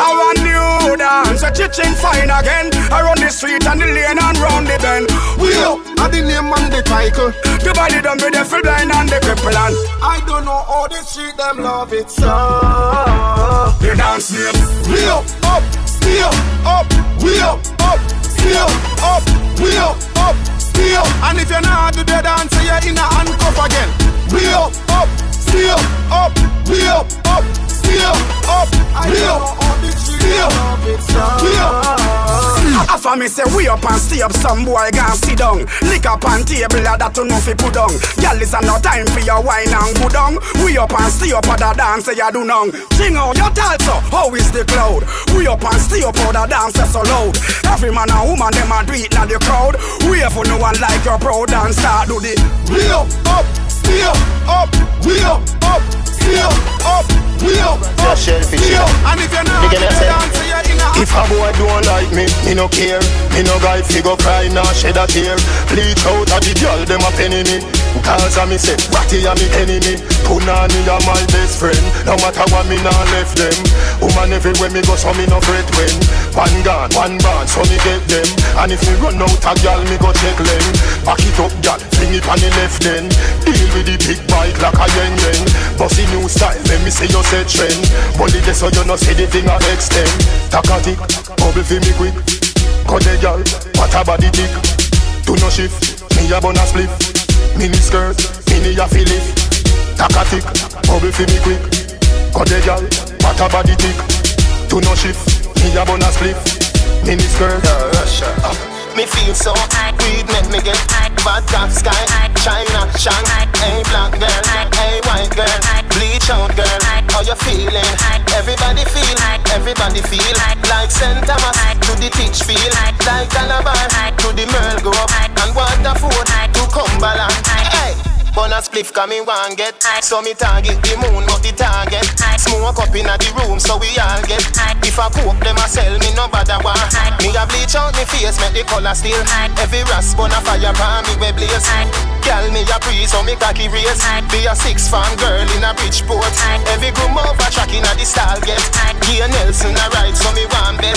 I want new dance, a kitchen fine again. Around the street and the lane and round the bend. We up at the name and the title. The body done with the full blind and the people and I don't know how the street them love it so. They dance name. We up, up, still up. We up, up, still up. We up, up, still. And if you're not do the dance, you're in a handcuff again. We up, up, still up. We up, up, still up. We up. Still, still. After me say we up and stay up, some boy can sit down. Lick up on table that that no fi put down. Girl, it's no time for your wine and go down. We up and stay up at the dance you do now. Sing out your talso, how is the cloud? We up and stay up at the dance so loud. Every man and woman them a do it in the crowd. We for no one like your proud and start do the. We up, up, still up. We up, up, still up. We up, up, still. And if you're not If a boy don't like me, me no care. Me no guy figure cry, nah shed a tear. Bleach out of the girl, them a penny me. Cause I me say, Ratty a me enemy. Punani a my best friend. No matter what, me nah left them. Woman everywhere me go, so me no fret when. One gun, one band, so me get them. And if me run out a girl, me go check them. Pack it up, girl, fling it on the left then. Deal with the big bike like a yen yen. Bossy new style, let me say you say trend. Bully this so you no see the thing I extend. Takati, bubble fi me quick. Cut the girl, what a body tick. Do no shift, me a bun a split. Mini skirt, mini a fillet. Takati, bubble fi me quick. Cut the girl, what a body tick. Do no shift, me a bun a split. Mini skirt, yeah. Me feel so high, weed make me get high. Vodka, sky, China, Shanghai. Hey black girl, hey white girl, bleach out girl. How you feeling? Everybody feel, everybody feel. Like Saint Thomas to the teach feel. Like Calabar to the Merle go up. And Waterford to Cumberland. Hey, bun a spliff cause me wan get. So me target the moon but the target. Smoke up inna the room so we all get. If I cook them I sell me no bother one. Me a bleach out me face, make the colour still. Every rasp on a fire pan me we blaze. Girl me a breeze so me cocky race. Be a six fan girl in a Bridgeport. Every groom over track inna the stall get. Gia Nelson a ride so me want bet.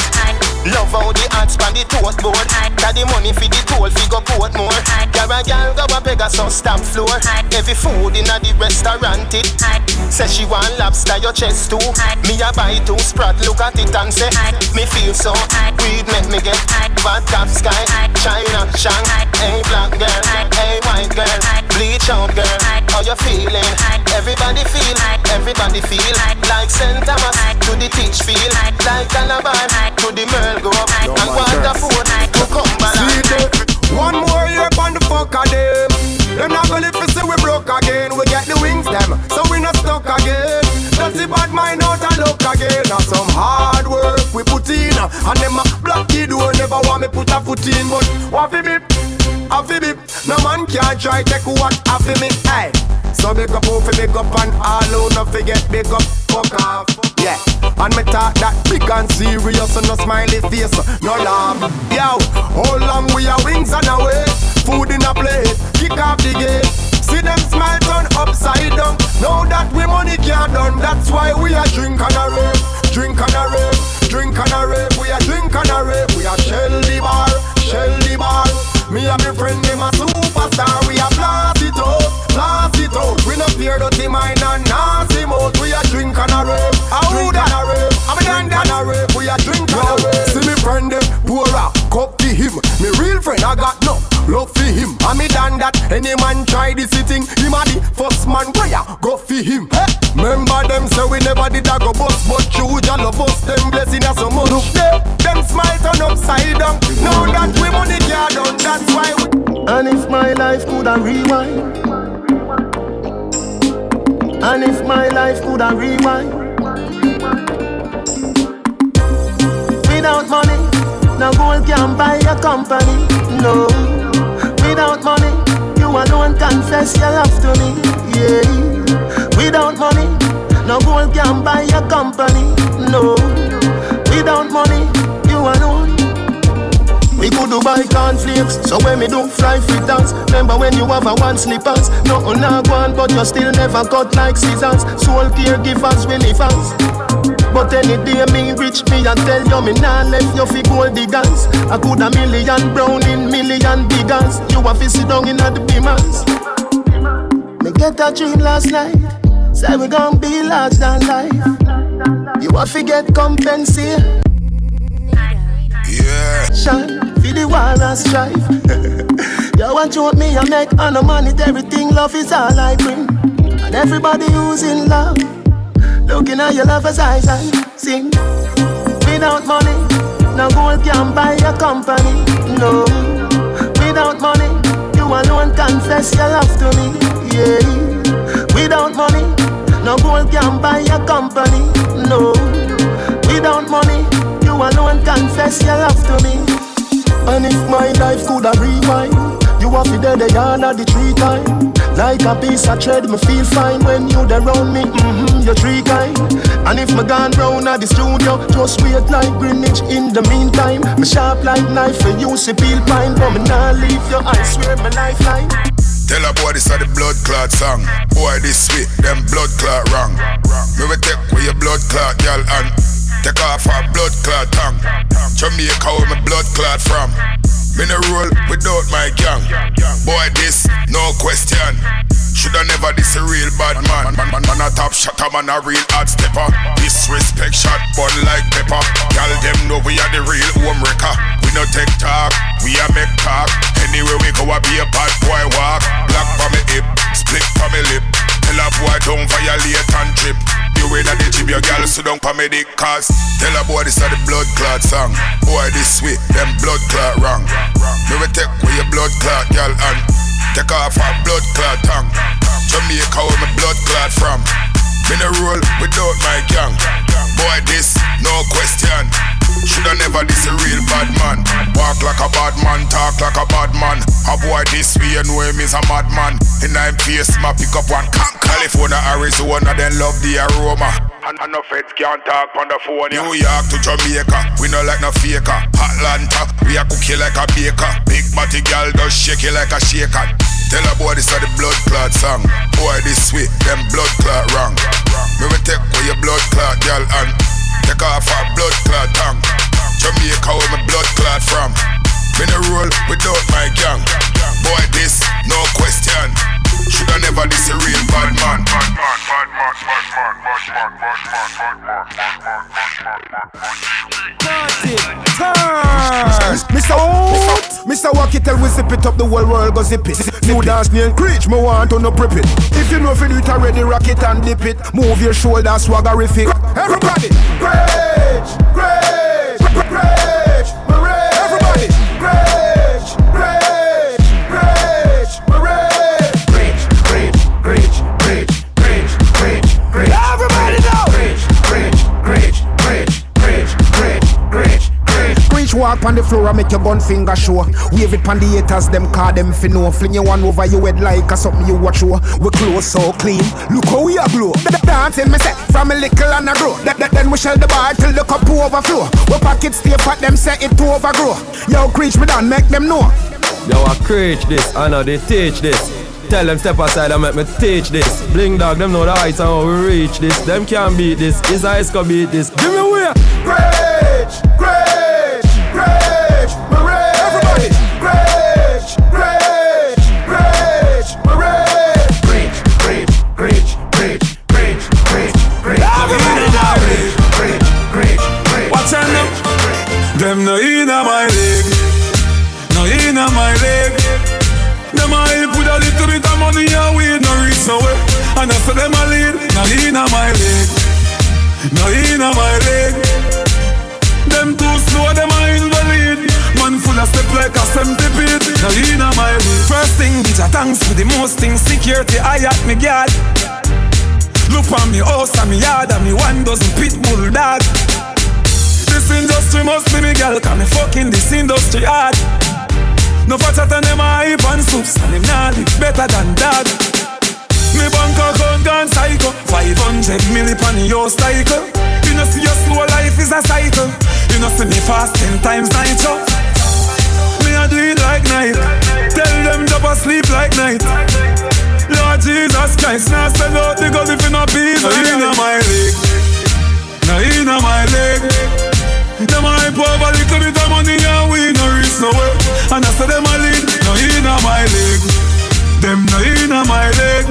Love how the hats pan the toast board. Got the money for the toll fi go port more. Girl a girl go a Pegasus stamp floor. Every food inna the restaurant it. Say she want lobster your chest too. Me a buy two Sprat look at it and say me feel so weed make me get vodka, sky, China, Shanghai. Hey black girl, hey white girl, bleach out girl. How you feeling? Everybody feel, everybody feel. Like Saint Thomas to the teach feel. Like Calabar to the Merle go up. No, and Waterford to Cumberland. One more year on the fuck of them. Them not gonna live to see we broke again. We get the wings them, so we not stuck again. That's the bad mind out and look again. That's some hard work we put in. And them a black kid who never want me put a foot in. But waffy bip, waffy bip. No man can try take what happy me. Aye. So big up, oh, big up and all who no forget big up, fuck off. Yeah, and me talk that big and serious and no smiley face, no laugh. Yo, how long we are wings and away. Food in a plate, kick off the gate. See them smile turn upside down. Now that we money can't done, that's why we are drink and a rave, drink and a rave. that any man try this thing, him a the first man wire go for him. Remember them say we never did a go bust, but you all of us them blessing us so much. Look there, them smile turn upside down. Now that we money get done, that's why we. And if my life could a rewind, and if my life could a rewind, without money, no gold can buy a company. No, without money, you alone confess your love to me. Yeah, without money, no gold can buy a company. No, without money, you alone. We could do buy cornflakes, so when we do fry free dance. Remember when you have a one slippers, nothing a one, but you still never cut like scissors. Soul caregivers we live us. But any day me reach me and tell you me nah left you fi gold diggers. I could a million brown in million biggers. You a fi sit down in a the beamers. Me get a dream last night, say we gon' be large than life. You a fi get compensate. Yeah. Shine fi the wall and strive. You want to me I make and no money. Everything love is all I bring, and everybody who's in love looking at your lover's eyes and sing. Without money, no gold can buy a company. No, without money, you alone confess your love to me. Yeah, without money, no gold can buy a company. No, without money, you alone confess your love to me. And if my life could have rewind, you have to dead the yarn at the tree time. Like a piece of thread, me feel fine when you there round me, mm-hmm, you're three kind. And if me gone round at the studio, just wait like Greenwich in the meantime. Me sharp like knife and you see peel pine, but me nah leave your eyes with my lifeline. Tell a boy this a the blood clot song. Boy this sweet, them blood clot wrong. Me will take with your blood clot, y'all, and take off our blood clot tongue. Jamaica where my blood clot from. Me no roll without my gang. Boy this, no question. Shoulda never this a real bad man. Man, man, man, man a top shotter, man a real hard stepper. Disrespect shot, burn like pepper. Y'all them know we are the real home wrecker. We no take talk, we a make talk. Anyway we go a be a bad boy walk. Black for me hip, split for me lip. Tell a boy don't violate and trip. You in a the jib, your girl sit down for me dick cause. Tell a boy this a the blood clot song. Boy this sweet, them blood clot wrong. Me we take with your blood clot, y'all, and take off our blood clot tongue. Jamaica where my blood clot from. Me no roll without my gang. Boy this, no question. Shoulda never this a real bad man. Walk like a bad man, talk like a bad man. A boy this way and know him is a madman. In I'm face, my pick up one. California, Arizona, then love the aroma. And, and no feds can't talk on the phone. New York to Jamaica, we no like no faker. Atlanta, we a cookie like a baker. Big matty gal does shake it like a shaker. Tell a boy this a the blood clot song. Boy this sweet, them blood clot wrong. Me we take with your blood clot, y'all, and take off our blood clot tongue. Jamaica where my blood clot from. Me no roll without my gang. Boy this, no question. Shoulda never this a real bad man. Mister Out, Mister Walkie tell we zip it up, the whole world go zip it. New dance name Creech, me want to no prep it. If you know if you do it already, rock it and dip it. Move your shoulder, swaggerific. Everybody, Creech, Creech, Creech, Creech. Everybody, Creech, Creech, Creech, Creech, Creech, Creech, Creech, Creech, Creech, Creech, Creech. Everybody know. Creech, Creech, Creech, Creech, Creech, Creech, Creech, Creech. Creech walk on the floor and make your gun finger show. Wave it pon the haters, them car them finno. Fling your one over your head like a something you watch show. We close so clean, look how we a blow. Dancing me set from a little and a grow. That that then we shall the bar till the cup overflow. We pockets stay fat, them set it to overgrow. Yo, Creech me down, make them know. Yo, I Creech this, I know they teach this. Tell them step aside and make me teach this. Bling dog, them know the heights and how we reach this. Them can't beat this, his eyes can beat this. Give me way. Creech, Creech, Creech, Marais. Everybody, Creech, Creech, Creech, Marais. Creech, Creech, Creech, Creech. Them no inna my leg, no inna my leg. Them I put a little bit of money and weed, no reason way. And I said them a lead, no inna my league, no inna my league. Them too slow, them a invalid. Man full of step like a centipede, no inna my league. First thing, bitch, I thanks for the most thing. Security, I at me guard. Look on me house and me yard and me one dozen pit bull dog. This industry must be me girl, cause me fucking this industry hard. No for chat and them a heap and soups, and them nah live better than that. Me bank account gone psycho, five hundred million on your cycle. You know see your slow life is a cycle. You know see me fast ten times night show. Me a do it like night, tell them drop asleep like night. Lord Jesus Christ, now sell out the gold if you not be. No inna my league, no inna my league. Them I pop a little bit of money and we no reach nowhere. And I said them a lead, no inna my league. Them no inna my league.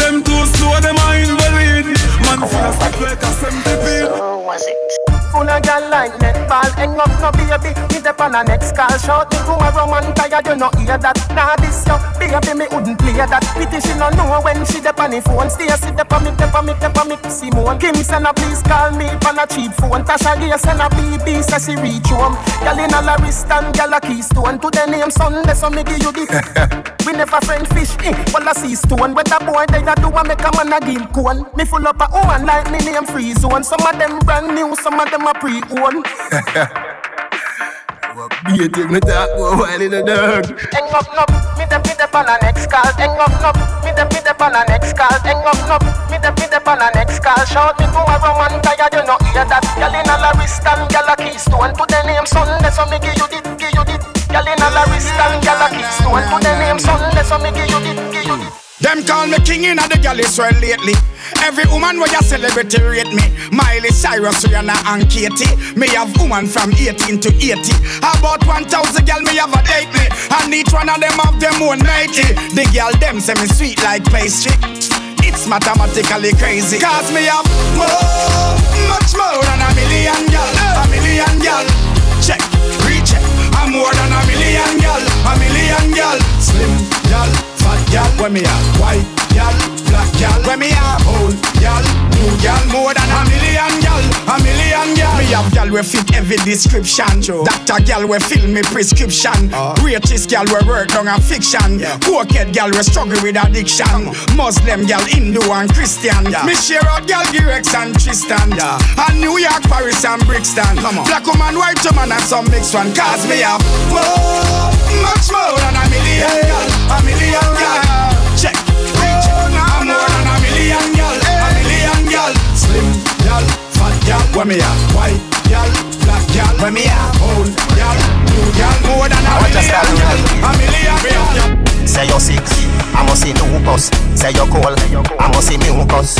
Them too slow, them a invalid. Man full of stuff like a centipede. Who was it? Full of girl like netball, hang up no baby. Me step on a next call, shorty tomorrow man tired, you no hear that. Nah this yo, baby me wouldn't play that. Pity she no know when she step on the phone. Stay sit step on me, step on me, step on me. Simone Kim send a please call me on a cheap phone. Tasha Gay send a B B so she reach home. Girl in a larist and girl a keystone. To the name Sunday so me give you this. We never friend fish, eh, all a sea stone. With a boy they a do a make a man a game cool. Me full up a woman like me name free zone. Some of them brand new, some of them a pre-owned. What beat him, me talk a while in the dark. Hang up, up, me the pit up on a next call. Hang up, up, me the pit up on a next call. Hang up, up, me the pit up on a next call. Shout me to a woman tired, you no hear that. Girl in a larist and girl a keystone. To the name Sunday, so me give you dit, give you dit. Girl in a larist and girl a keystone. To the name Sunday, so me give you dit, give you dit. Them call me king in the gal Israel lately. Every woman where you celebrity rate me. Miley Cyrus, Rihanna and Katy. Me have woman from eighteen to eighty. About one thousand gal me have a date me. And each one of them have them own matey. The gal them say me sweet like pastry. It's mathematically crazy. Cause me have more, much more than a million gal. A million gal. Check, recheck. I'm more than a million gal. A million gal. Slim gal. Y'all, when me up, white, y'all, black, y'all, when me up, old, y'all, new, y'all, more than a million, y'all, a million, y'all. Me up, y'all, we fit every description. True. Doctor, y'all, we fill me prescription. Uh. Greatest, y'all, we work on a fiction. Yeah. Cokehead, y'all, we struggle with addiction. Muslim, y'all, Hindu and Christian. Yeah. Me share out, y'all, Girex and Tristan. Yeah. And New York, Paris and Brixton. Come on. Black woman, white woman, and some mixed one. Cause me up, whoa, much more than a million, y'all, a million. Yeah. Check, recheck, now I'm more than a million y'all, a million y'all. Slim y'all, fat y'all, when me have white y'all, black y'all, when me have old y'all, new y'all. More than a million y'all, a million y'all. Say you're sick, I must see mucus. Say you're cold, I must see mucus.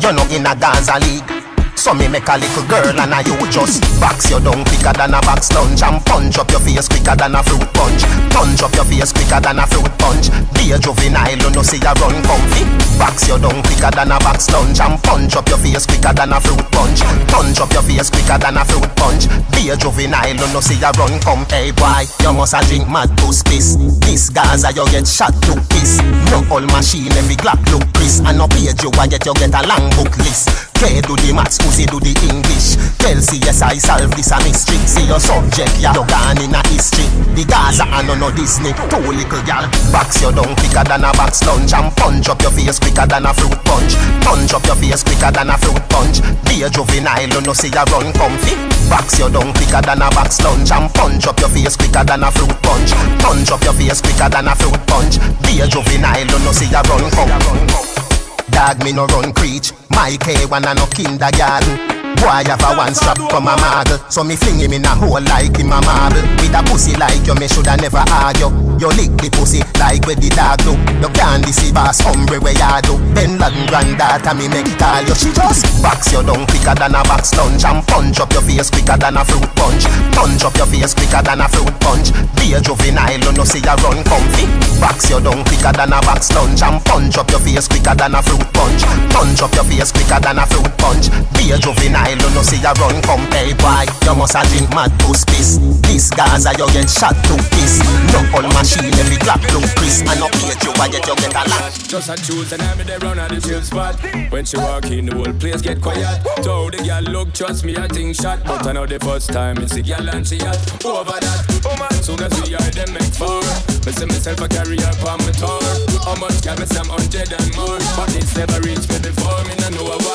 You're not in a Gaza league. So me make a little girl and I you just box you down quicker than a box lunch. And punch up your face quicker than a fruit punch. Punch up your face quicker than a fruit punch. Dear juvenile, you know see you run comfy. Box you down quicker than a box lunch. And punch up your face quicker than a fruit punch. Punch up your face quicker than a fruit punch. Dear juvenile, you know see you run comfy. Hey boy, you must a drink mad to space. This Gaza you get shot to piss. No old machine every Glock look Chris. And no page you get you get a long book list. K do the maths, Uzi do the English. Tell C S I solve this a mystery. See your subject, ya yeah. Gone in a history. The Gaza and no no Disney. Too little y'all. Box you down quicker than a box lunch. And punch up your face quicker than a fruit punch. Punch up your face quicker than a fruit punch. Dear juvenile, you no see ya run comfy. Box you down quicker than a box lunch. And punch up your face quicker than a fruit punch. Punch up your face quicker than a fruit punch. Dear juvenile, you no see ya run comfy. Dog me no run creech, my K one and no kindergarten. Boy have a one strap from a model. So me fling him in a hole like him a marble. With a pussy like you, me shoulda never argue. You lick the pussy like where the dog do. You can't deceive us, hombre, where you do. Then lad and granddaughter me make it all you. She just box you down quicker than a box lunch. And punch up your face quicker than a fruit punch. Punch up your face quicker than a fruit punch. Dear juvenile, you no see you run comfy. Box you down quicker than a box lunch. And punch up your face quicker than a fruit punch. Punch up your face quicker than a fruit punch. Dear juvenile, style, you no see a run compare boy. You must a drink mad to space. This Gaza you get shot to piss. Knock on machine every clock look crisp. And up here you get you get a lot. Just a choose and I'm in the round of the chill spot. When she walk in the whole place get quiet. Told the girl look trust me I think shot. But I know the first time it's a girl and she hot. Over that, oh man, so that we are them make four. But see myself a carrier for my tour. How much can I some hundred and more. But it's never reached me before me no know how.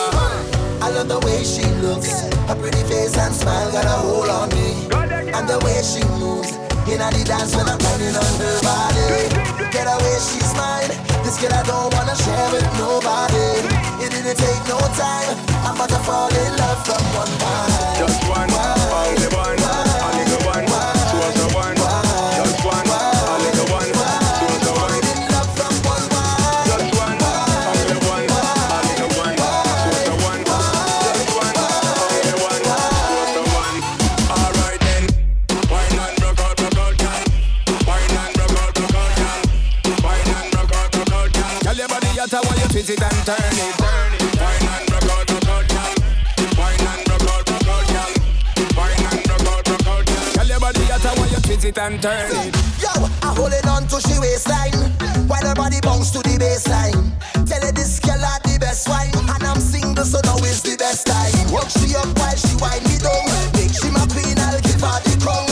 I love the way she looks, her pretty face and smile got a hold on me. And the way she moves, in the dance when I'm running on her body. Get away, she's mine, this girl I don't wanna share with nobody. It didn't take no time, I'm about to fall in love from one night. Just one, only one, only the one, two of the one. Just one, only the one, two of the one. Falling in love from one night. Just one, only the one. Twist it and turn it, turn it. Wine and rock out, rock out, girl. Wine and rock out, rock out, girl. Wine and rock out, rock out, girl. Tell your body that's how you twist it and turn it. Yo, I hold it on to she waistline while her body bounce to the baseline. Tell her this girl had the best wine, and I'm single so now is the best time. Walk she up while she wind me down. Make she my queen, I'll give her the crown.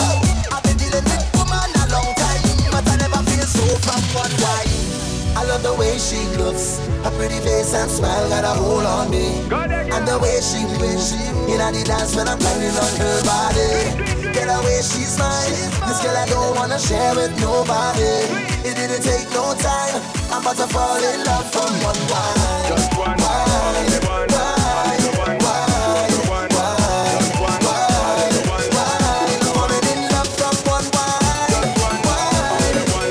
I've been dealing with woman a long time, but I never feel so from one wine. I love the way she looks, her pretty face and smile got a hold on me. And the way she moves, in the dance when I'm running on her body. Get away, she's mine, this girl I don't wanna share with nobody. It didn't take no time, I'm about to fall in love from one wine. Just one, only one, only one, only one, just one, only one, I'm falling in love from one wine. Just one, only one, only one.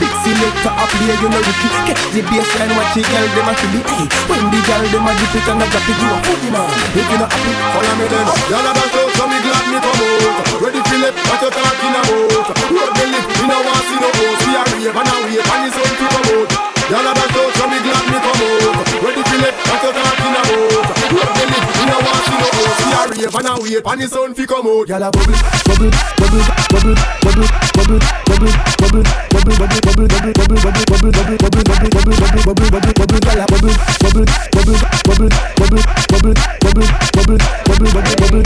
Big selector a play, you know the kick. Get the baseline what the girl dem a feel it. Hey, when the girl dem a dip it and a drop it, you a funny man. If you no happy, follow me then. Y'all a back out, so me glad me come out. Ready for left, what you talking about? Road me lift, me no want see no boss. We a rave and a wave and it's only to come out. Y'all a back out, so me glad me come out. Ready for left, what you talking about? Road me lift, me no want see no boss. We a rave and a wave and it's only to come out. Y'all a bubble, bubble, bubble, bubble, bubble, bubble, bubble, bubble, bubble, bubble. Bubble, bubble, bubble, bubble, bubble, bubble, bubble, bubble, bubble, bubble, bubble, bubble, bubble, bubble, bubble, bubble, bubble, bubble, bubble, bubble, bubble, bubble, bubble, bubble,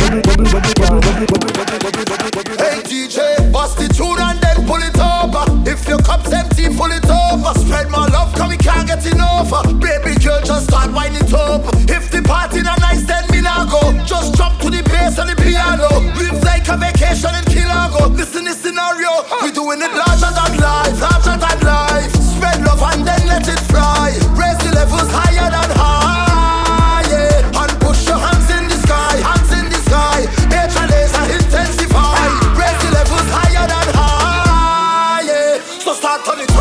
bubble, bubble, bubble, bubble. Hey D J, bust the tune and then pull it over. If your cup's empty, pull it over. Spread my love, 'cause we can't get enough. Baby girl, just start wind it up. If the party not nice, then me nah go. Just jump to the bass and the piano. Live like a vacation in Kilago. Listen this scenario, we doing it larger than life. Than life. Spread love and then let it fly. Raise the levels higher than high, yeah. And push your hands in the sky, hands in the sky. Nature laser intensify. Raise the levels higher than high, yeah. So start on it up.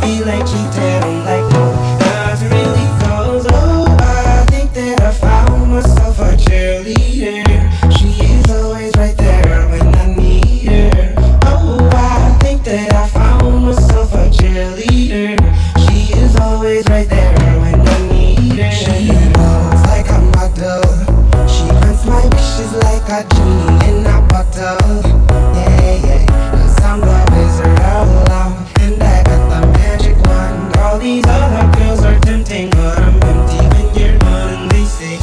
be like you did. I'm like, oh, nothing really goes. Oh, I think that I found myself a cheerleader. She is always right there when I need her. Oh, I think that I found myself a cheerleader. She is always right there when I need her. She knows like a model. She grants my wishes like a genie in a bottle. Yeah, yeah, cause I'm the wizard of love. These other girls are tempting, but I'm empty when you're gone. And they say,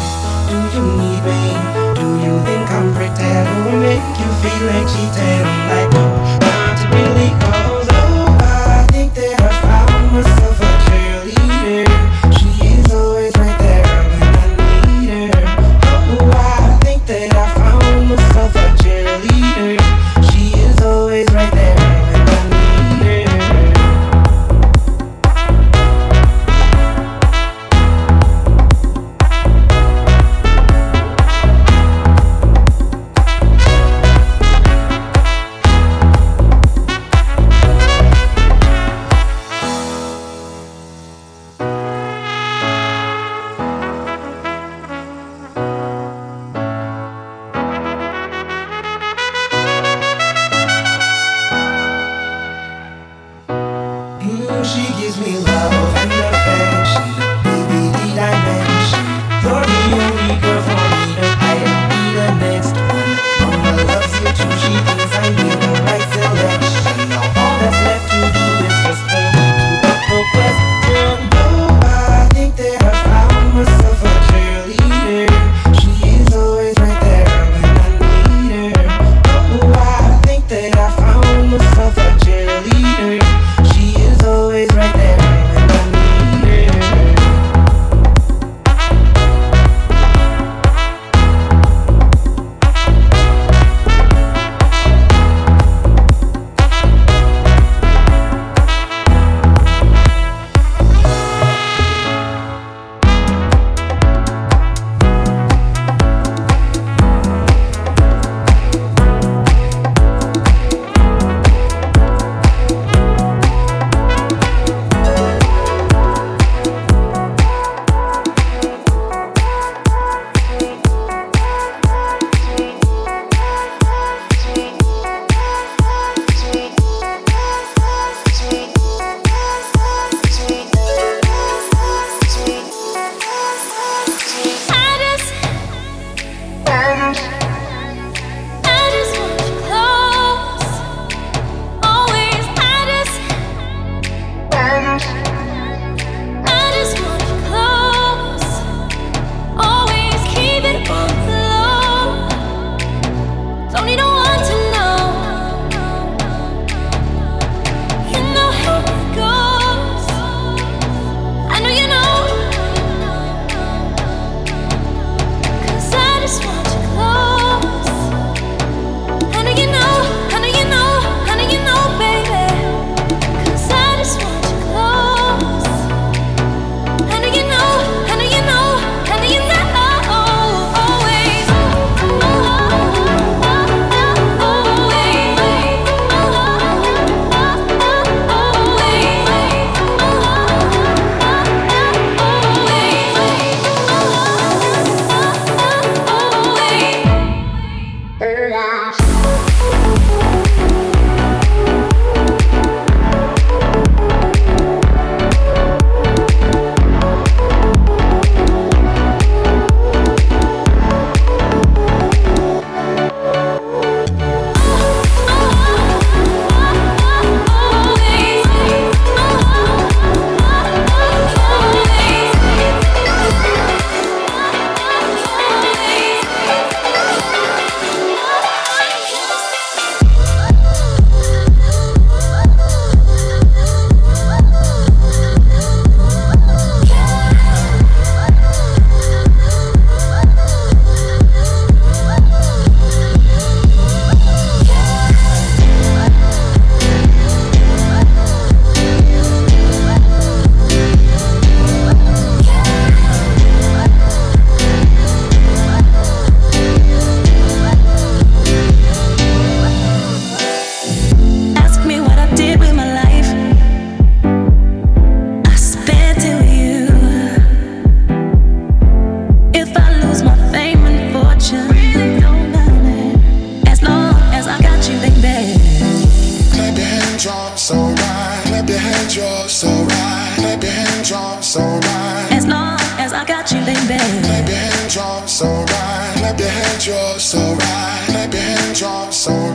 do you need me? Do you think I'm pretend? Who make you feel like cheating? I'm like, oh, not really goes. Oh, I think that I found myself a cheerleader. She is always right there when I need her. Oh, I think that I found myself a cheerleader. She is always right there. She gives me love and affection, baby, did I mention you're the only girl for me? No, I don't need the next one. Mama loves you too, she thinks I made the right selection. Now all that's left to do is just for me to up the question. Oh, I think that I found myself a cheerleader. She is always right there when I need her. Oh, I think that I found myself a cheerleader. Always right there when I need it.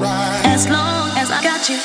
alright. As long as I got you.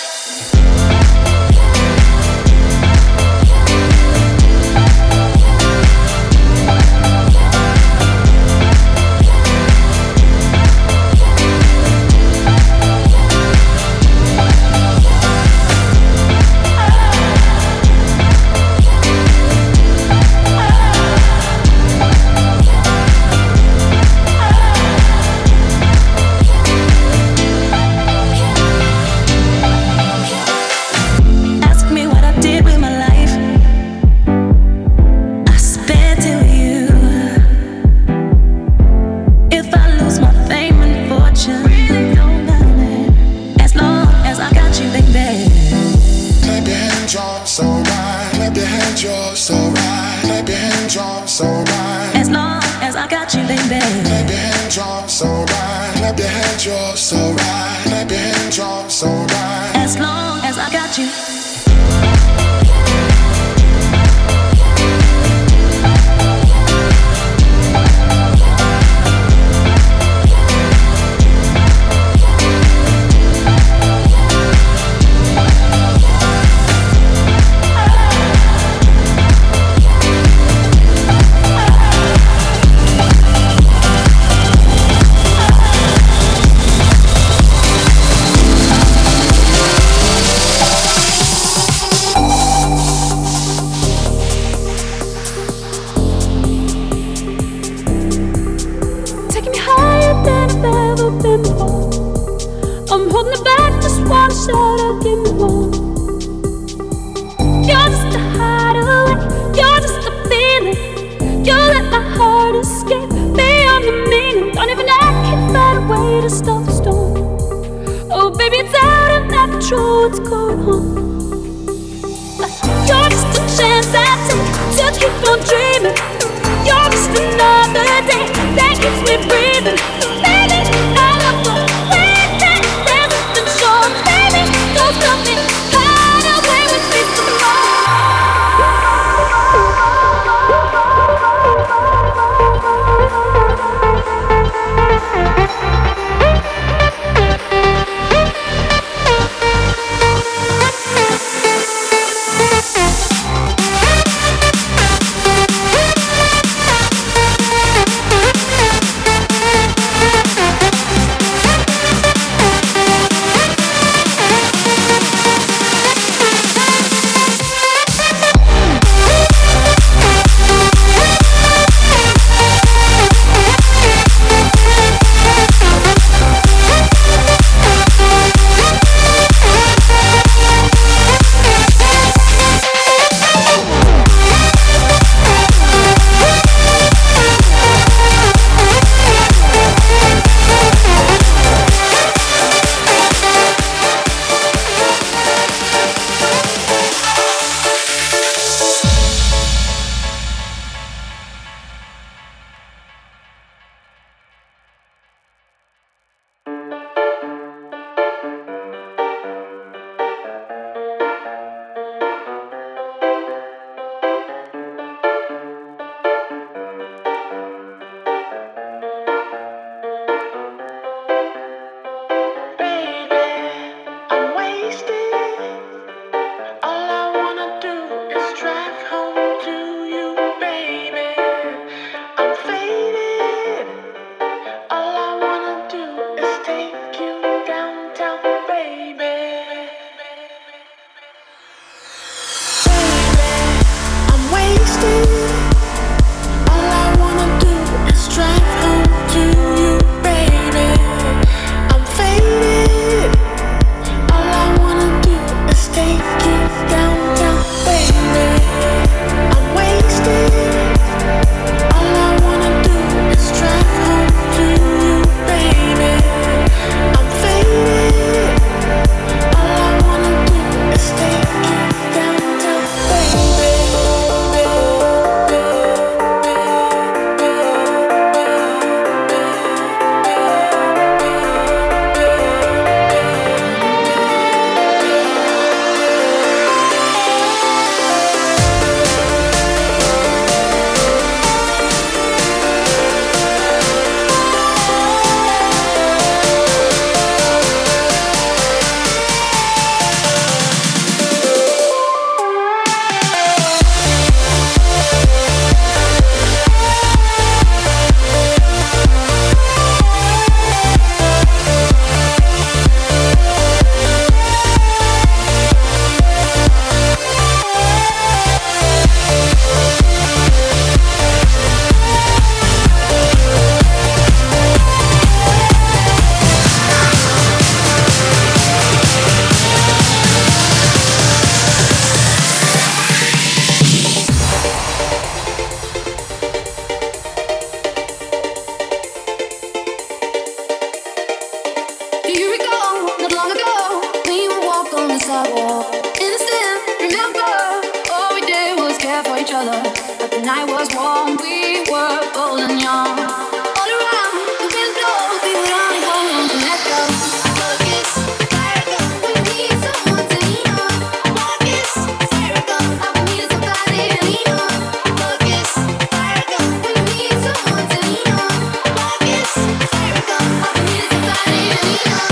night was warm, we were bold and young. All around, the wind blows, we were only holding to let go. I want a kiss, there it goes. We need someone to lean on. I want a kiss, there it goes. I need somebody to lean on. I want a kiss, there it goes. We need someone to lean on. I want a kiss, there it goes. I need somebody to lean on.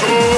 Oh